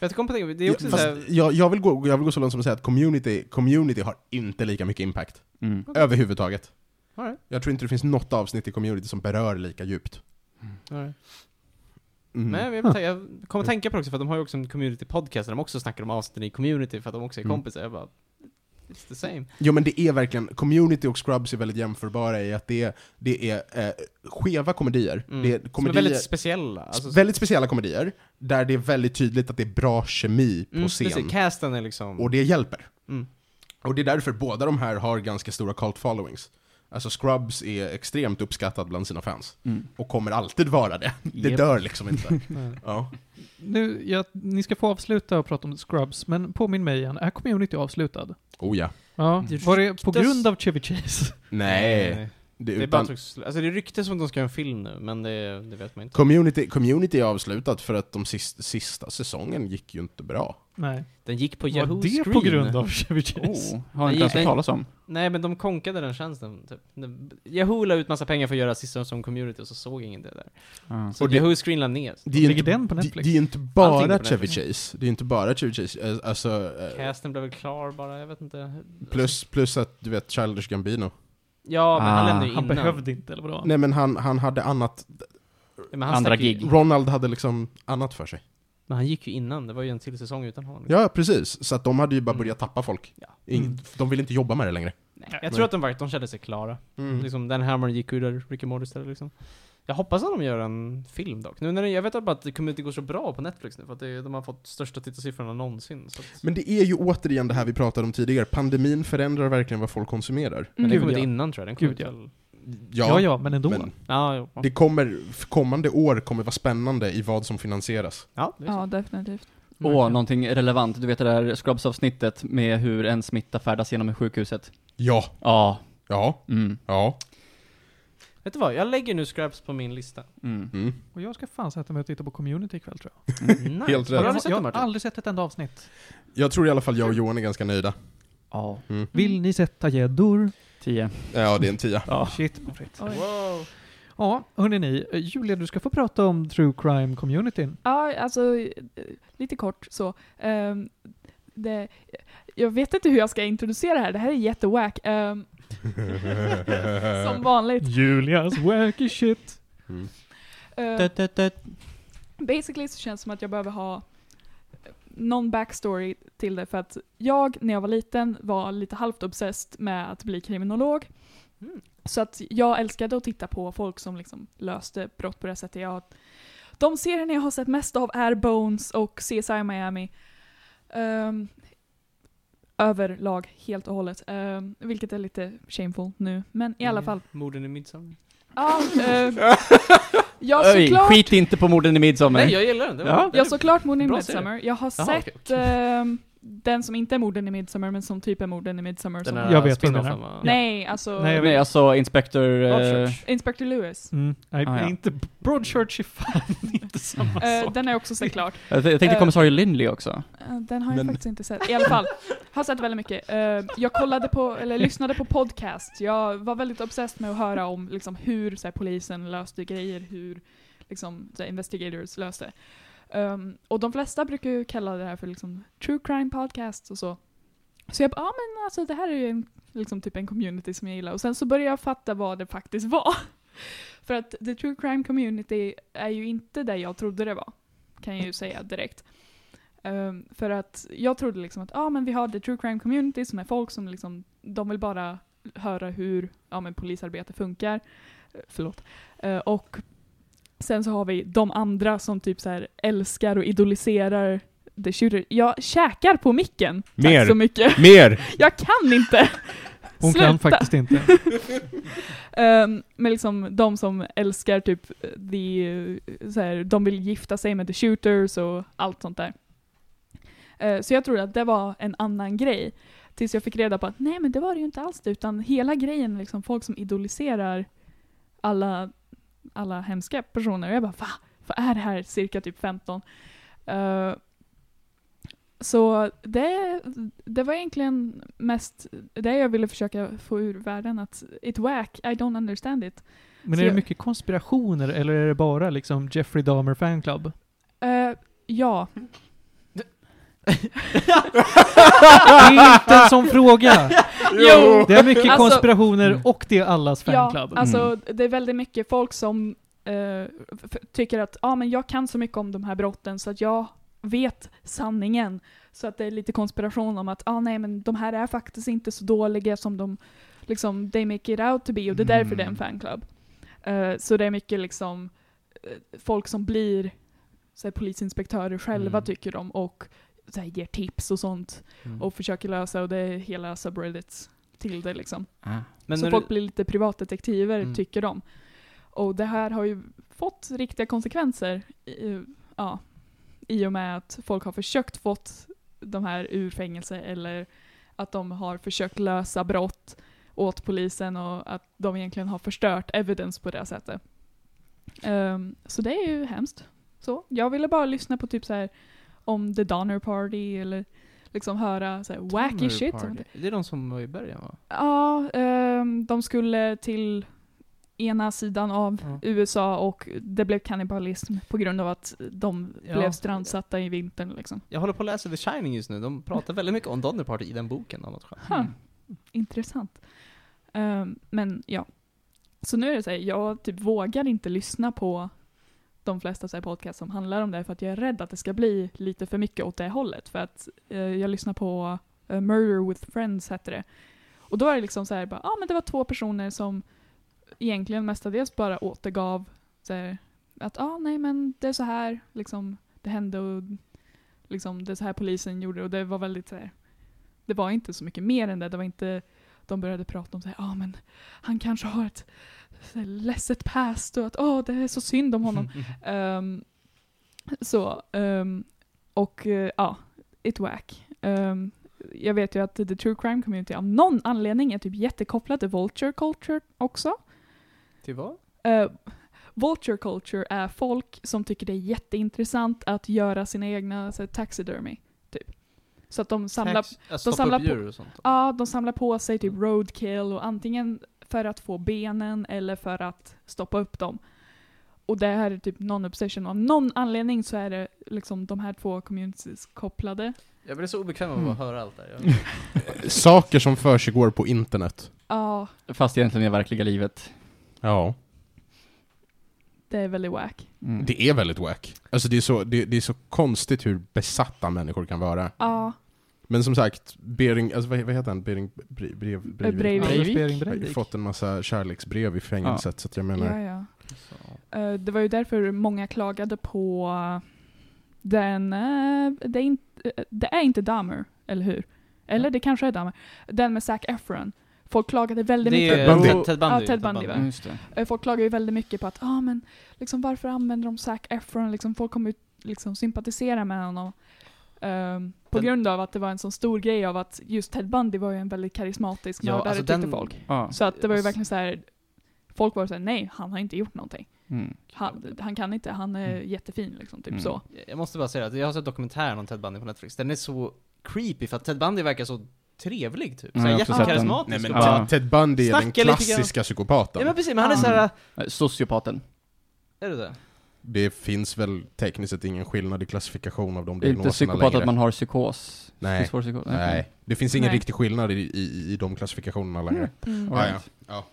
Jag, på det. Det är också ja, här... jag, jag, vill gå, jag vill gå så långt som att säga att community, community har inte lika mycket impact. Mm. Okay. Överhuvudtaget. All right. Jag tror inte det finns något avsnitt i Community som berör lika djupt. Mm. Men jag, tänka, jag kommer att tänka på det också, för att de har ju också en community-podcast där de också snackar om avsnitten i Community för att de också är kompisar. Jag bara, it's the same. Jo, men det är verkligen, Community och Scrubs är väldigt jämförbara i att det är, det är eh, skeva komedier. Mm. Det är komedier, är väldigt speciella. Alltså, väldigt speciella komedier där det är väldigt tydligt att det är bra kemi på mm, scen. Precis, casten är liksom... Och det hjälper. Mm. Och det är därför båda de här har ganska stora cult followings. Alltså Scrubs är extremt uppskattad bland sina fans. Mm. Och kommer alltid vara det. Det yep. dör liksom inte. ja. Nu, jag, ni ska få avsluta och prata om Scrubs. Men påminn mig igen. Är Community avslutad? Oh ja. ja. Var det på grund av Chevy Chase? Nej. Nej. Det, det, utan... alltså, det ryktas som att de ska göra en film nu. Men det, det vet man inte. Community, community är avslutat för att de sista, sista säsongen gick ju inte bra. Nej. Den gick på Yahoo Screen. Var det på grund av Chevy Chase? Oh, har inte ens hört talas om. Nej, men de konkade den tjänsten. Typ. Yahoo la ut massa pengar för att göra sista som Community och så såg ingen det där. Mm. Så och Yahoo Screen la ner. Det är, de inte, den på Netflix. Det, det är inte bara Chevy Chase. Det är inte bara Chevy Chase. Alltså, casten blev väl klar bara, jag vet inte. Plus, plus att du vet Childish Gambino. Ja, men ah. han lämnade ju innan. Han behövde inte, eller vadå? Nej, men han, han hade annat... Nej, men han andra gig. Ronald hade liksom annat för sig. Men han gick ju innan, det var ju en till säsong utan honom. Ja, precis. Så att de hade ju bara börjat mm. tappa folk. Ja. Mm. De ville inte jobba med det längre. Nej. Jag Nej. tror att de, var, de kände sig klara. Mm. Liksom, den här man gick ju där Rick and Morty ställde liksom. Jag hoppas att de gör en film dock. Nu när det, jag vet bara att det kommer inte gå så bra på Netflix nu för att det, de har fått största tittarsiffrorna någonsin. Så att... Men det är ju återigen det här vi pratade om tidigare. Pandemin förändrar verkligen vad folk konsumerar. Mm. Men det kommer ja. innan tror jag. Den kommer Gud, ja. Ja, ja, ja, men ändå. Men ja, ja, ja. Det kommer, kommande år kommer vara spännande i vad som finansieras. Ja, ja definitivt. Och mm. någonting relevant. Du vet det där Scrubs-avsnittet med hur en smitta färdas genom sjukhuset. Ja. Ja. Ja. Mm. Ja. Vet du vad, jag lägger nu Scrubs på min lista. Mm. Mm. Och jag ska fan sätta mig och titta på Community ikväll tror jag. Mm. Helt rätt. Jag, jag har aldrig sett ett enda avsnitt. Jag tror i alla fall jag och Johan är ganska nöjda. Ja. Mm. Vill ni sätta gäddor? tio Ja, det är en tia. Ja. Shit, Britt. Wow. Ja, hörrni ni. Julia, du ska få prata om True Crime-communityn. Ja, alltså, lite kort så. Um, det, jag vet inte hur jag ska introducera det här. Det här är jättewack. Um, som vanligt. Julias wacky shit. Mm. Uh, det, det, det. Basically så känns det som att jag behöver ha någon backstory till det för att jag, när jag var liten, var lite halvt obsessed med att bli kriminolog. Mm. Så att jag älskade att titta på folk som liksom löste brott på det sättet. Jag, de serierna jag har sett mest av är Bones och C S I Miami. Um, överlag, helt och hållet. Um, vilket är lite shameful nu. Men i mm. alla fall... Morden i Midsommar. Ja, uh, jag såklart... Skit inte på morden i Midsommar. Nej, jag gillar den. Det var, ja. Jag såklart morden i Midsommar. Jag har Aha, sett okay. uh, den som inte är morden i Midsommar, men som typ är morden i Midsommar. Som jag vet inte. Ja. Nej, alltså... Nej, jag vet. alltså Inspector... Uh... Inspector Lewis. Mm. Nej, ah, ja. inte... Broadchurch är fan inte samma uh, sak. Den är också såklart. Jag tänkte uh, kommissarie Lindley också. Uh, den har jag men... faktiskt inte sett. I alla fall, har sett väldigt mycket. Uh, jag kollade på, eller lyssnade på podcast. Jag var väldigt obsessed med att höra om liksom, hur så här, polisen löste grejer, hur liksom, så här, investigators löste. Um, och de flesta brukar ju kalla det här för liksom true crime podcasts och så. Så jag bara, ah, men alltså det här är ju en, liksom typ en community som jag gillar. Och sen så började jag fatta vad det faktiskt var. För att the true crime community är ju inte det jag trodde det var. Kan jag ju säga direkt. Um, för att jag trodde liksom att, ah, men vi har the true crime community som är folk som liksom, de vill bara höra hur, ja, men polisarbete funkar. Förlåt. Eh, och sen så har vi de andra som typ så här älskar och idoliserar The Shooter. Jag käkar på micken. Mer. Tack så mycket. Mer. Jag kan inte. Hon Sluta. Kan faktiskt inte. um, men liksom de som älskar typ the, så här, de vill gifta sig med The Shooters och allt sånt där. Uh, så jag tror att det var en annan grej. Tills jag fick reda på att nej, men det var det ju inte alls det, utan hela grejen liksom folk som idoliserar alla, alla hemska personer. Och jag bara, va? Vad är det här? Cirka typ femton. Uh, Så det, det var egentligen mest det jag ville försöka få ur världen, att it whack, I don't understand it. Men så är det jag, mycket konspirationer eller är det bara liksom Jeffrey Dahmer fanclub? Uh, ja. Det är inte en sån fråga. Jo. Det är mycket konspirationer alltså, och det är allas fanclub. Ja, alltså mm. det är väldigt mycket folk som uh, f- tycker att ah, men jag kan så mycket om de här brotten så att jag vet sanningen, så att det är lite konspiration om att ah, nej, men de här är faktiskt inte så dåliga som de liksom, they make it out to be, och det är därför mm. det är en fanclub. Uh, så det är mycket liksom folk som blir så här, polisinspektörer själva mm. tycker de, och så här, ger tips och sånt mm. och försöker lösa, och det är hela subreddits till det liksom. Ah. Men så folk du... blir lite privatdetektiver mm. tycker de. Och det här har ju fått riktiga konsekvenser. Uh, ja. I och med att folk har försökt fått de här ur fängelse, eller att de har försökt lösa brott åt polisen, och att de egentligen har förstört evidence på det sättet. Um, så det är ju hemskt. Så jag ville bara lyssna på typ så här om The Donner Party, eller liksom höra så här wacky Donner shit. Party. Det är de som var i början, va? Ja, um, de skulle till ena sidan av mm. U S A, och det blev kannibalism på grund av att de ja. blev strandsatta i vintern. Liksom. Jag håller på att läsa The Shining just nu. De pratar väldigt mycket om Donner Party i den boken. Av något mm. Intressant. Um, men ja. Så nu är det så här, jag typ vågar inte lyssna på de flesta så här podcast som handlar om det, för att jag är rädd att det ska bli lite för mycket åt det hållet. För att uh, jag lyssnar på uh, Murder with Friends heter det. Och då är det liksom så här, bara, ah, men det var två personer som egentligen mestadels bara återgav så här, att ah, nej, men det är så här liksom, det hände, och liksom, det är så här polisen gjorde, och det var väldigt så här, det var inte så mycket mer än det. Det var inte, de började prata om så här, ah, men han kanske har ett så här, ledset past, och att åh, det är så synd om honom. um, så um, och ja, uh, uh, it whack. Um, jag vet ju att the true crime community av någon anledning är typ jättekopplad till vulture culture också. Till vad? Uh, vulture culture är folk som tycker det är jätteintressant att göra sina egna så här, taxidermy. Typ. Så att de samlar, Tax, de, de, samlar på, och sånt. Ja, de samlar på sig typ roadkill, och antingen för att få benen eller för att stoppa upp dem. Och det här är typ non-obsession. Av någon anledning så är det liksom de här två communities kopplade. Jag blir så obekväm av att höra allt där. Saker som försiggår på internet. Ja. Fast egentligen i verkliga livet. Ja. Det är väldigt wack. Mm. Det är väldigt wack. Alltså det är, så, det, det är så konstigt hur besatta människor kan vara. Ja. Men som sagt, Bering, alltså vad, vad heter han? Bering, brev, brev, brev, Breivik. Breivik. Breivik. Jag har ju fått en massa kärleksbrev i fängelset, ja. Så att jag menar... Ja, ja. Uh, det var ju därför många klagade på den... Uh, det, är in, uh, det är inte Dahmer, eller hur? Eller ja. Det kanske är Dahmer. Den med Zac Efron. Folk klagade väldigt det mycket på Ted, Ted Bundy. Ja, Ted Bundy, Ted Bundy. Mm, folk klagade ju väldigt mycket på att ah, men liksom, varför använder de Zac Efron? Liksom, folk kommer ju liksom, sympatisera med honom. Um, på den, grund av att det var en sån stor grej av att just Ted Bundy var ju en väldigt karismatisk mördare, ja, alltså tyckte den, folk. Ah, så att det var ju verkligen så här... Folk var så här, nej, han har inte gjort någonting. Mm. Han, han kan inte, han är mm. jättefin. Liksom, typ mm. så. Jag måste bara säga att jag har sett dokumentären om Ted Bundy på Netflix. Den är så creepy för att Ted Bundy verkar så trevlig typ. Så mm, jättekarismatisk. Nej, men ja. Ted Bundy är Snacka den klassiska psykopaten. Ja, men precis, men han är så här... Mm. Sociopaten. Är det det? Det finns väl tekniskt sett ingen skillnad i klassifikation av de diagnoserna längre. Det är inte psykopat längre. Att man har psykos. Nej, det, psykos. Nej. Nej. Det finns ingen Nej. Riktig skillnad i, i, i de klassifikationerna längre. Mm. Mm. Ah, ja. Ja.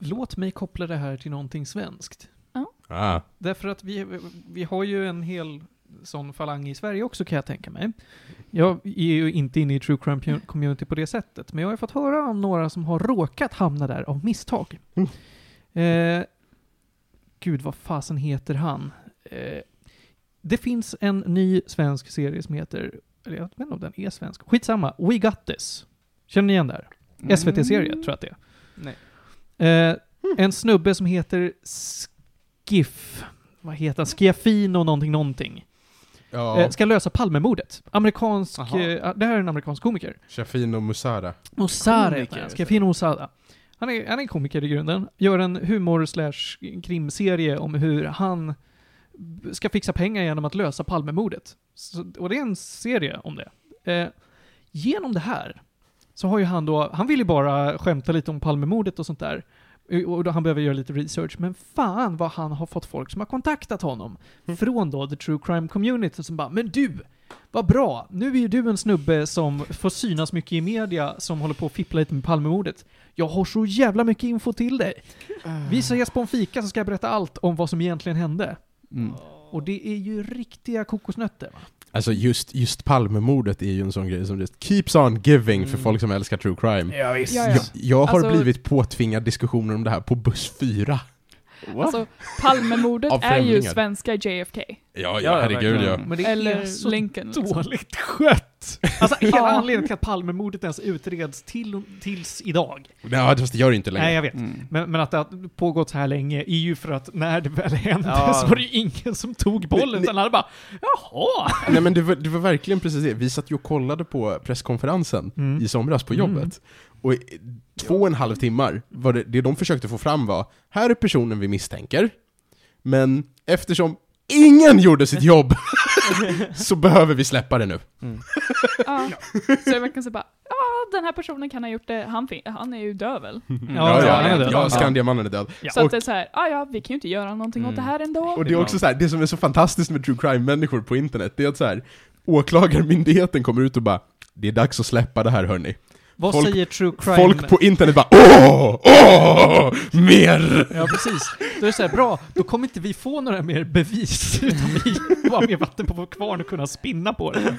Låt mig koppla det här till någonting svenskt. Ja. Ah. Därför att vi, vi har ju en hel sån falang i Sverige också, kan jag tänka mig. Jag är ju inte inne i true crime community på det sättet, men jag har fått höra om några som har råkat hamna där av misstag. Mm. Eh, gud, vad fasen heter han? Eh, det finns en ny svensk serie som heter, eller jag vet inte om den är svensk, skitsamma, We Got This. Känner ni igen där? S V T-serie, tror jag att det är. Nej. Eh, en snubbe som heter Skiff, vad heter han? Schiaffino någonting någonting. Ja. Eh, ska lösa Palmemordet. Amerikansk, eh, det här är en amerikansk komiker. Schiaffino Musada. Musada heter han. Schiaffino Musada. Han är, han är en komiker i grunden. Gör en humor-slash-krimserie om hur han ska fixa pengar genom att lösa Palmemordet. Så, och det är en serie om det. Eh, genom det här så har ju han då, han vill ju bara skämta lite om Palmemordet och sånt där. Och då han behöver göra lite research. Men fan vad han har fått folk som har kontaktat honom. Mm. Från då the true crime community som bara, men du, vad bra. Nu är ju du en snubbe som får synas mycket i media, som håller på att fippla lite med Palmemordet. Jag har så jävla mycket info till dig. Uh. Vi ses på en fika så ska jag berätta allt om vad som egentligen hände. Mm. Och det är ju riktiga kokosnötter, va? Alltså just, just Palmemordet är ju en sån grej som det keeps on giving för mm. folk som älskar true crime. Ja, visst. Ja, ja. Jag, jag har alltså blivit påtvingad diskussioner om det här på buss fyra. What? Alltså Palmemordet är ju svenska J F K. Ja, ja, herregud, ja. Men det är eller så Lincoln, dåligt skött. Alltså hela anledningen till att Palmemordet ens utreds till, tills idag. Nej, fast det gör det inte längre. Nej, jag vet. Mm. Men, men att det har pågått så här länge är ju för att när det väl hände, ja, så var det ingen som tog bollen. Utan alla bara, jaha. Nej, men det var, det var verkligen precis det. Vi satt ju och kollade på presskonferensen mm. i somras på jobbet. Mm. Och två och en halv timmar var det, det de försökte få fram var, här är personen vi misstänker, men eftersom ingen gjorde sitt jobb så behöver vi släppa det nu. Mm. Ja. Så jag verkligen så bara, ja, den här personen kan ha gjort det, han, han är ju död väl? Mm. Ja, ja, ja, ja, ja, Skandiamannen är död. Ja. Så att det är så här, ja, ja, vi kan ju inte göra någonting mm. åt det här ändå. Och det är också så här, det som är så fantastiskt med true crime-människor på internet, det är att så här, åklagarmyndigheten kommer ut och bara, det är dags att släppa det här, hörni. Vad folk, säger true crime? Folk på internet bara, åh, åh, mer! Ja, precis. Då är det så här, bra, då kommer inte vi få några mer bevis utan vi bara mer vatten på vår kvarn och kunna spinna på det.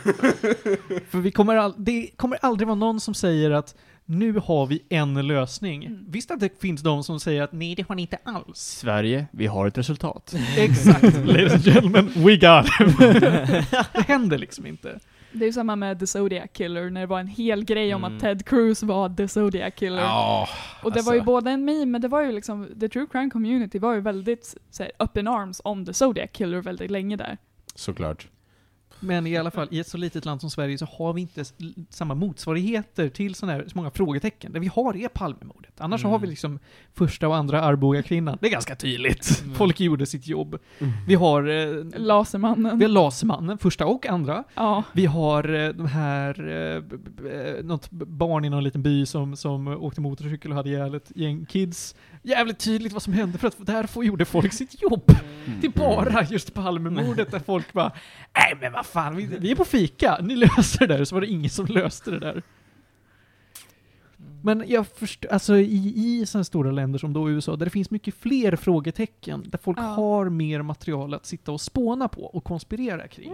För vi kommer all, det kommer aldrig vara någon som säger att nu har vi en lösning. Mm. Visst att det finns de som säger att nej, det har ni inte alls. Sverige, vi har ett resultat. Exakt. Ladies and gentlemen, we got it. Det händer liksom inte. Det är ju samma med The Zodiac Killer, när det var en hel grej om mm. att Ted Cruz var The Zodiac Killer. Oh, och det alltså var ju både en meme, men det var ju liksom, the true crime community var ju väldigt så här, up in arms om The Zodiac Killer väldigt länge där. Såklart. Men i alla fall, i ett så litet land som Sverige så har vi inte samma motsvarigheter till sådana här så många frågetecken. Det vi har är Palmemordet. Annars mm. har vi liksom första och andra Arboga kvinnan. Det är ganska tydligt. Mm. Folk gjorde sitt jobb. Mm. Vi har eh, Lasermannen. Vi har Lasermannen, första och andra. Ja. Vi har eh, de här eh, b- b- något barn i någon liten by som, som åkte motorcykel och hade jävligt gäng kids. Jävligt tydligt vad som hände, för att där gjorde folk sitt jobb. Mm. Det är bara just Palmemordet där folk bara, nej men vad fan, vi, vi är på fika, ni löser det där. Så var det ingen som löste det där. Men jag förstår, alltså i, i sådana stora länder som då U S A, där det finns mycket fler frågetecken, där folk ja. har mer material att sitta och spåna på och konspirera kring,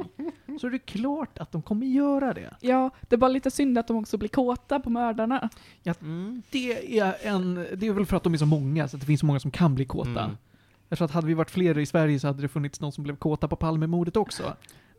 så är det klart att de kommer göra det. Ja, det är bara lite synd att de också blir kåta på mördarna. Ja, mm. det, är en, det är väl för att de är så många, så att det finns så många som kan bli kåta. Mm. Jag tror att hade vi varit fler i Sverige så hade det funnits någon som blev kåta på Palmemordet också.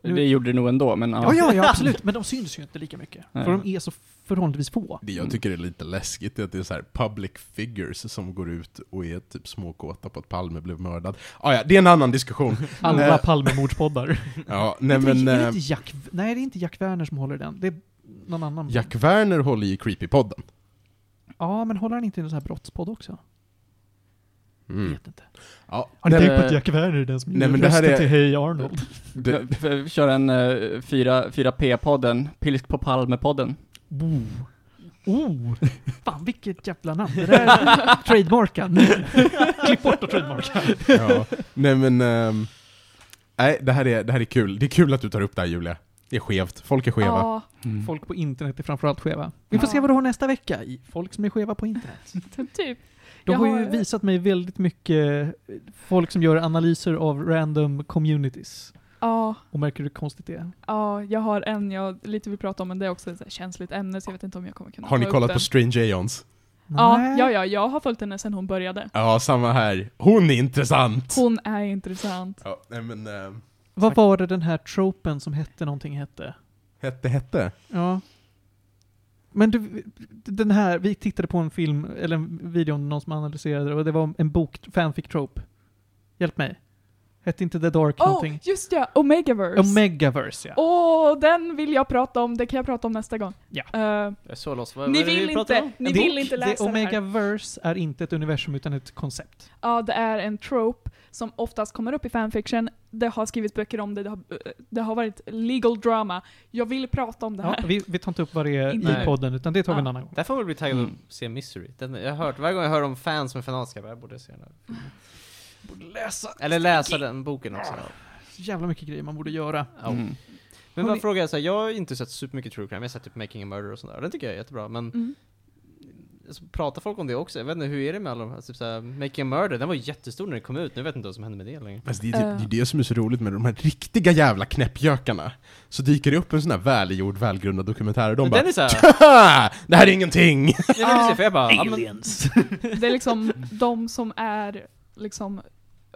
Nu. Det gjorde det nog ändå, men ja. Ja, ja, ja, absolut. Men de syns ju inte lika mycket. Nej. För de är så förhållandevis få. Det jag tycker är lite läskigt är att det är så här public figures som går ut och är typ småkåta på att Palme blev mördad. Ah, ja, det är en annan diskussion. Alla Palmemordspoddar. Ja, nej, men, det är inte Jack, nej, det är inte Jack Werner som håller den. Det är någon annan. Jack Werner håller i Creepypodden. Ja, men håller han inte i en sån här brottspodd också? Mm. Vet inte. Ja, har ni tänkt på att Jack Werner är den som nej, men det här är till Hey Arnold? Vi kör en uh, fyra P-podden, Pilsk på Palme-podden. Oh. oh, fan vilket jävla namn. Det där är trademarkan. Klipp bort och trademarkan. Ja. Nej men, um, nej, det här är, det här är kul. Det är kul att du tar upp det här, Julia. Det är skevt. Folk är skeva. Ja. Mm. Folk på internet är framförallt skeva. Vi får ja. se vad du har nästa vecka. Folk som är skeva på internet. Typ. De har ju visat mig väldigt mycket folk som gör analyser av random communities. Ja. Och märker du konstigt det? Ja, jag har en, jag lite vi pratar om, men det är också ett känsligt ämne så jag vet inte om jag kommer kunna. Har ni kollat på Strange Jones? Ja, ja, ja, jag har följt henne sedan hon började. Ja, samma här. Hon är intressant. Hon är intressant. Ja, nej men... Äh, vad var det den här tropen som hette någonting hette? Hette, hette? Ja. Men du, den här, vi tittade på en film, eller en video om någon som analyserade det, och det var en bok, fanfic-trope. Hjälp mig. Hette inte The Dark oh, någonting? Just ja, Omegaverse. Omegaverse, ja. Åh, oh, den vill jag prata om. Det kan jag prata om nästa gång. Ja. Uh, så loss. Vad, ni vill, vi inte, ni vill bok, inte läsa det här. Omegaverse är inte ett universum utan ett koncept. Ja, det är en trope som oftast kommer upp i fanfiction. Det har skrivits böcker om det. Det har, det har varit legal drama. Jag vill prata om det här. Ja, vi, vi tar inte upp vad det är i podden, utan det tar vi ja. en annan gång. Därför vill vi ta mm. och se Misery. Den, jag har hört, varje gång jag hör om fans som är fanatiska, jag borde se den här. Borde läsa. Eller läsa den boken också. Ja. Jävla mycket grejer man borde göra. Ja. Mm. Men man frågar så här, jag har inte sett supermycket true crime. Jag har sett typ Making a Murder och sånt där. Den tycker jag är jättebra, men mm. alltså, pratar folk om det också? Jag vet inte, hur är det med alla de här, typ så här, Making a Murder, den var jättestor när det kom ut. Nu vet jag inte vad som hände med det längre. Alltså, det, det, det är det som är så roligt med de här riktiga jävla knäppjökarna. Så dyker det upp en sån här välgjord, välgrundad dokumentär och de men bara, den är så här, det här är ingenting. Ja, för jag bara, aliens. Det är liksom de som är liksom,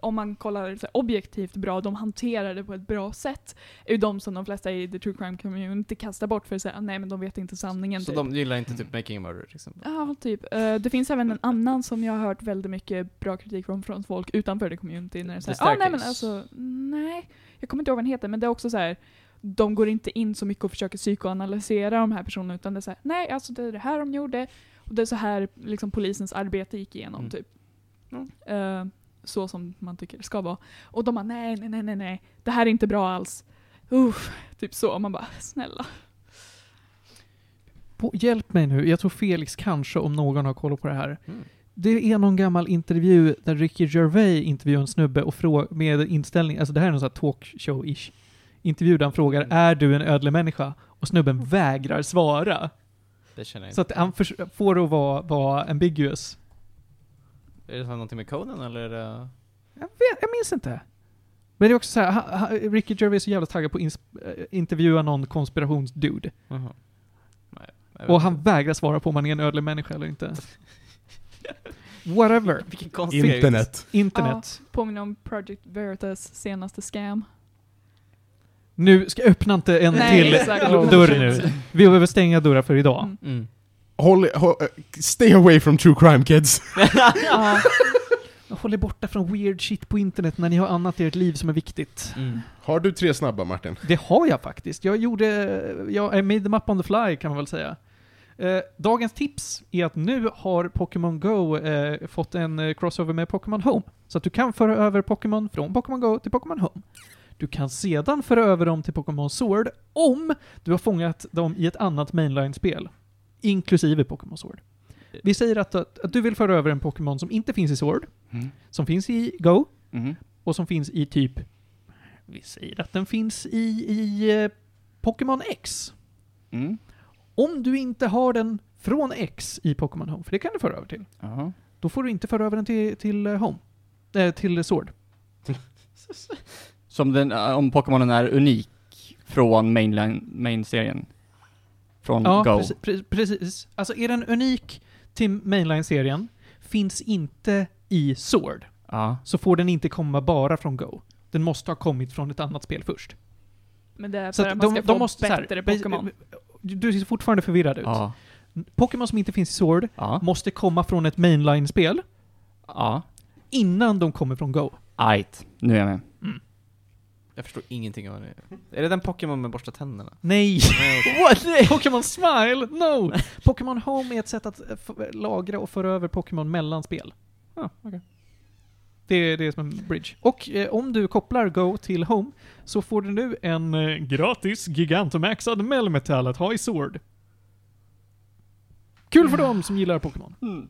om man kollar objektivt bra, de hanterar det på ett bra sätt, är ju de som de flesta i the true crime community kastar bort för att säga nej, men de vet inte sanningen. Så typ. De gillar inte typ Making a Murder till exempel? Ja, typ. Uh, det finns även en annan som jag har hört väldigt mycket bra kritik från, från folk utanför the community när de säger, ah, nej men alltså, nej, jag kommer inte ihåg vad den heter, men det är också så här, de går inte in så mycket och försöker psykoanalysera de här personerna, utan det är så här, nej alltså det är det här de gjorde och det är så här liksom polisens arbete gick igenom mm. typ. Mm. Uh, så som man tycker det ska vara. Och de bara, nej, nej, nej, nej, nej. Det här är inte bra alls. Uff, typ så. Man bara, snälla. På, hjälp mig nu. Jag tror Felix kanske, om någon har kollat på det här. Mm. Det är någon gammal intervju där Ricky Gervais intervjuar en snubbe och frå- med inställning, alltså det här är någon sån här talkshow-ish. Intervjuaren frågar, mm. är du en ödlig människa? Och snubben mm. vägrar svara. Det känner jag. Så att han för- får det att vara, vara ambiguous. Är det någonting med Conan eller är det... jag, vet, jag minns inte. Men det är också så här, ha, ha, Ricky Gervais är så jävla taggad på att insp- intervjua någon konspirationsdude. Uh-huh. Nej, och han inte. vägrar svara på om man är en ödlig människa eller inte. Whatever. Internet. Internet. Ja, påminner om Project Veritas senaste scam. Nu ska jag öppna inte en Nej, till dörr nu. Vi behöver stänga dörrar för idag. Mm. Mm. Håll, håll, stay away from true crime, kids. Ja. Håll er borta från weird shit på internet när ni har annat i ert liv som är viktigt. Mm. Har du tre snabba, Martin? Det har jag faktiskt. Jag gjorde, jag made them up on the fly kan man väl säga. Eh, dagens tips är att nu har Pokémon Go eh, fått en crossover med Pokémon Home. Så att du kan föra över Pokémon från Pokémon Go till Pokémon Home. Du kan sedan föra över dem till Pokémon Sword om du har fångat dem i ett annat mainline-spel. Inklusive Pokémon Sword. Vi säger att, att, att du vill föra över en Pokémon som inte finns i Sword, mm. som finns i Go, mm. och som finns i typ, vi säger att den finns i, i eh, Pokémon X. Mm. Om du inte har den från X i Pokémon Home, för det kan du föra över till, uh-huh. då får du inte föra över den till, till Home, äh, till Sword. Som den, om Pokémonen är unik från mainline, main-serien. Från ja, Go. Precis, precis. Alltså är den unik till mainline-serien, finns inte i Sword, ja. så får den inte komma bara från Go. Den måste ha kommit från ett annat spel först. Men det är för att man ska de, få de måste, bättre Pokémon. Du ser fortfarande förvirrad ut. Ja. Pokémon som inte finns i Sword ja. måste komma från ett mainline-spel ja. innan de kommer från Go. Ajt, nu är jag med. Mm. Jag förstår ingenting av det. Är det den Pokémon med borsta tänderna? Nej! Pokémon Smile? No! Pokémon Home är ett sätt att f- lagra och föra över Pokémon mellan spel. Ah, okay. det, det är som en bridge. Och eh, om du kopplar Go till Home så får du nu en eh, gratis gigantomaxad melmetall att ha i Sword. Kul för dem som gillar Pokémon. Mm.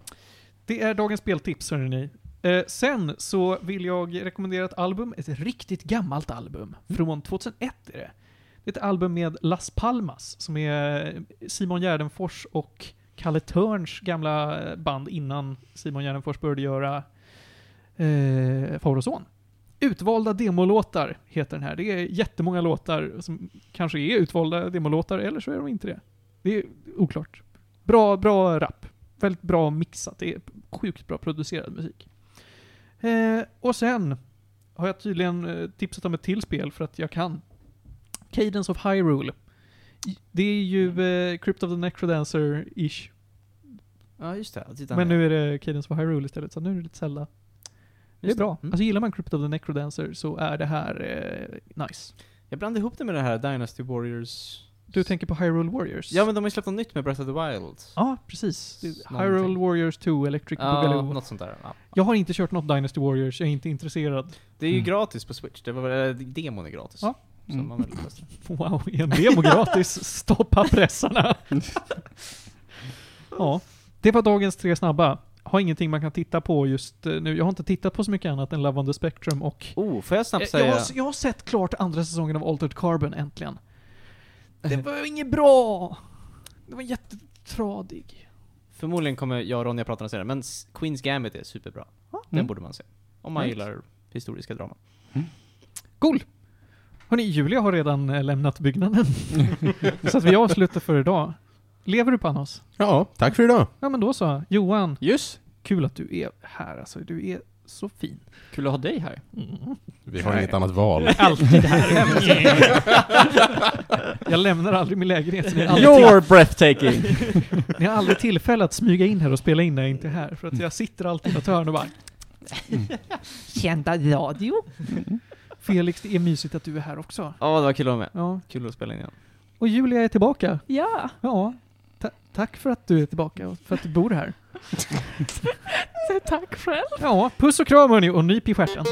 Det är dagens speltips, hörrni ni. Eh, sen så vill jag rekommendera ett album, ett riktigt gammalt album från tjugohundraett är det. Det är ett album med Las Palmas som är Simon Gärdenfors och Kalle Törns gamla band innan Simon Gärdenfors började göra eh, Far och son. Utvalda demolåtar heter den här. Det är jättemånga låtar som kanske är utvalda demolåtar, eller så är de inte det. Det är oklart. Bra, bra rap. Väldigt bra mixat. Det är sjukt bra producerad musik. Eh, och sen har jag tydligen tipsat om ett till spel för att jag kan. Cadence of Hyrule. Det är ju eh, Crypt of the Necrodancer-ish. Ja, just det. Titta, men nu är det Cadence of Hyrule istället, så nu är det lite Zelda. Det är just bra. Mm. Alltså gillar man Crypt of the Necrodancer så är det här eh, nice. Jag blandade ihop det med det här Dynasty Warriors. Du tänker på Hyrule Warriors? Ja, men de har ju släppt något nytt med Breath of the Wild. Ja, ah, precis. Hyrule någonting. Warriors två, Electric ah, Boogaloo. Något sånt där. Ah. Jag har inte kört något Dynasty Warriors, jag är inte intresserad. Det är ju mm. gratis på Switch. Det var äh, demon är gratis. Ah. Så mm. man wow, en demo gratis. Stoppa pressarna. Ja, det var dagens tre snabba. Har ingenting man kan titta på just nu. Jag har inte tittat på så mycket annat än Love on the Spectrum och... Oh, får jag snabbt säga? Jag har, jag har sett klart andra säsongen av Altered Carbon äntligen. Det var inget bra. Det var jättetradig. Förmodligen kommer jag och Ronja prata om senare, men Queen's Gambit är superbra. Mm. Den borde man se. Om man mm. gillar historiska draman. Mm. Cool! Hörrni, Julia har redan lämnat byggnaden. Så att vi avslutar för idag. Lever du, Panos? Ja, tack för idag. Ja, men då så. Johan. Just. Kul att du är här. Alltså, du är så fin. Kul att ha dig här. Mm. Vi har inget annat val. Alltid här. Jag lämnar aldrig min lägenhet. You're breathtaking. Ni har aldrig tillfälle att smyga in här och spela in när jag inte är här. För att jag sitter alltid på törn och bara... Mm. Kända radio. Mm. Felix, det är mysigt att du är här också. Ja, det var kul att vara med. Ja. Kul att spela in igen. Och Julia är tillbaka. Ja. Ja. Ta- tack för att du är tillbaka och för att du bor här. Tack själv. Ja, puss och kram hörni och nyp i stjärten.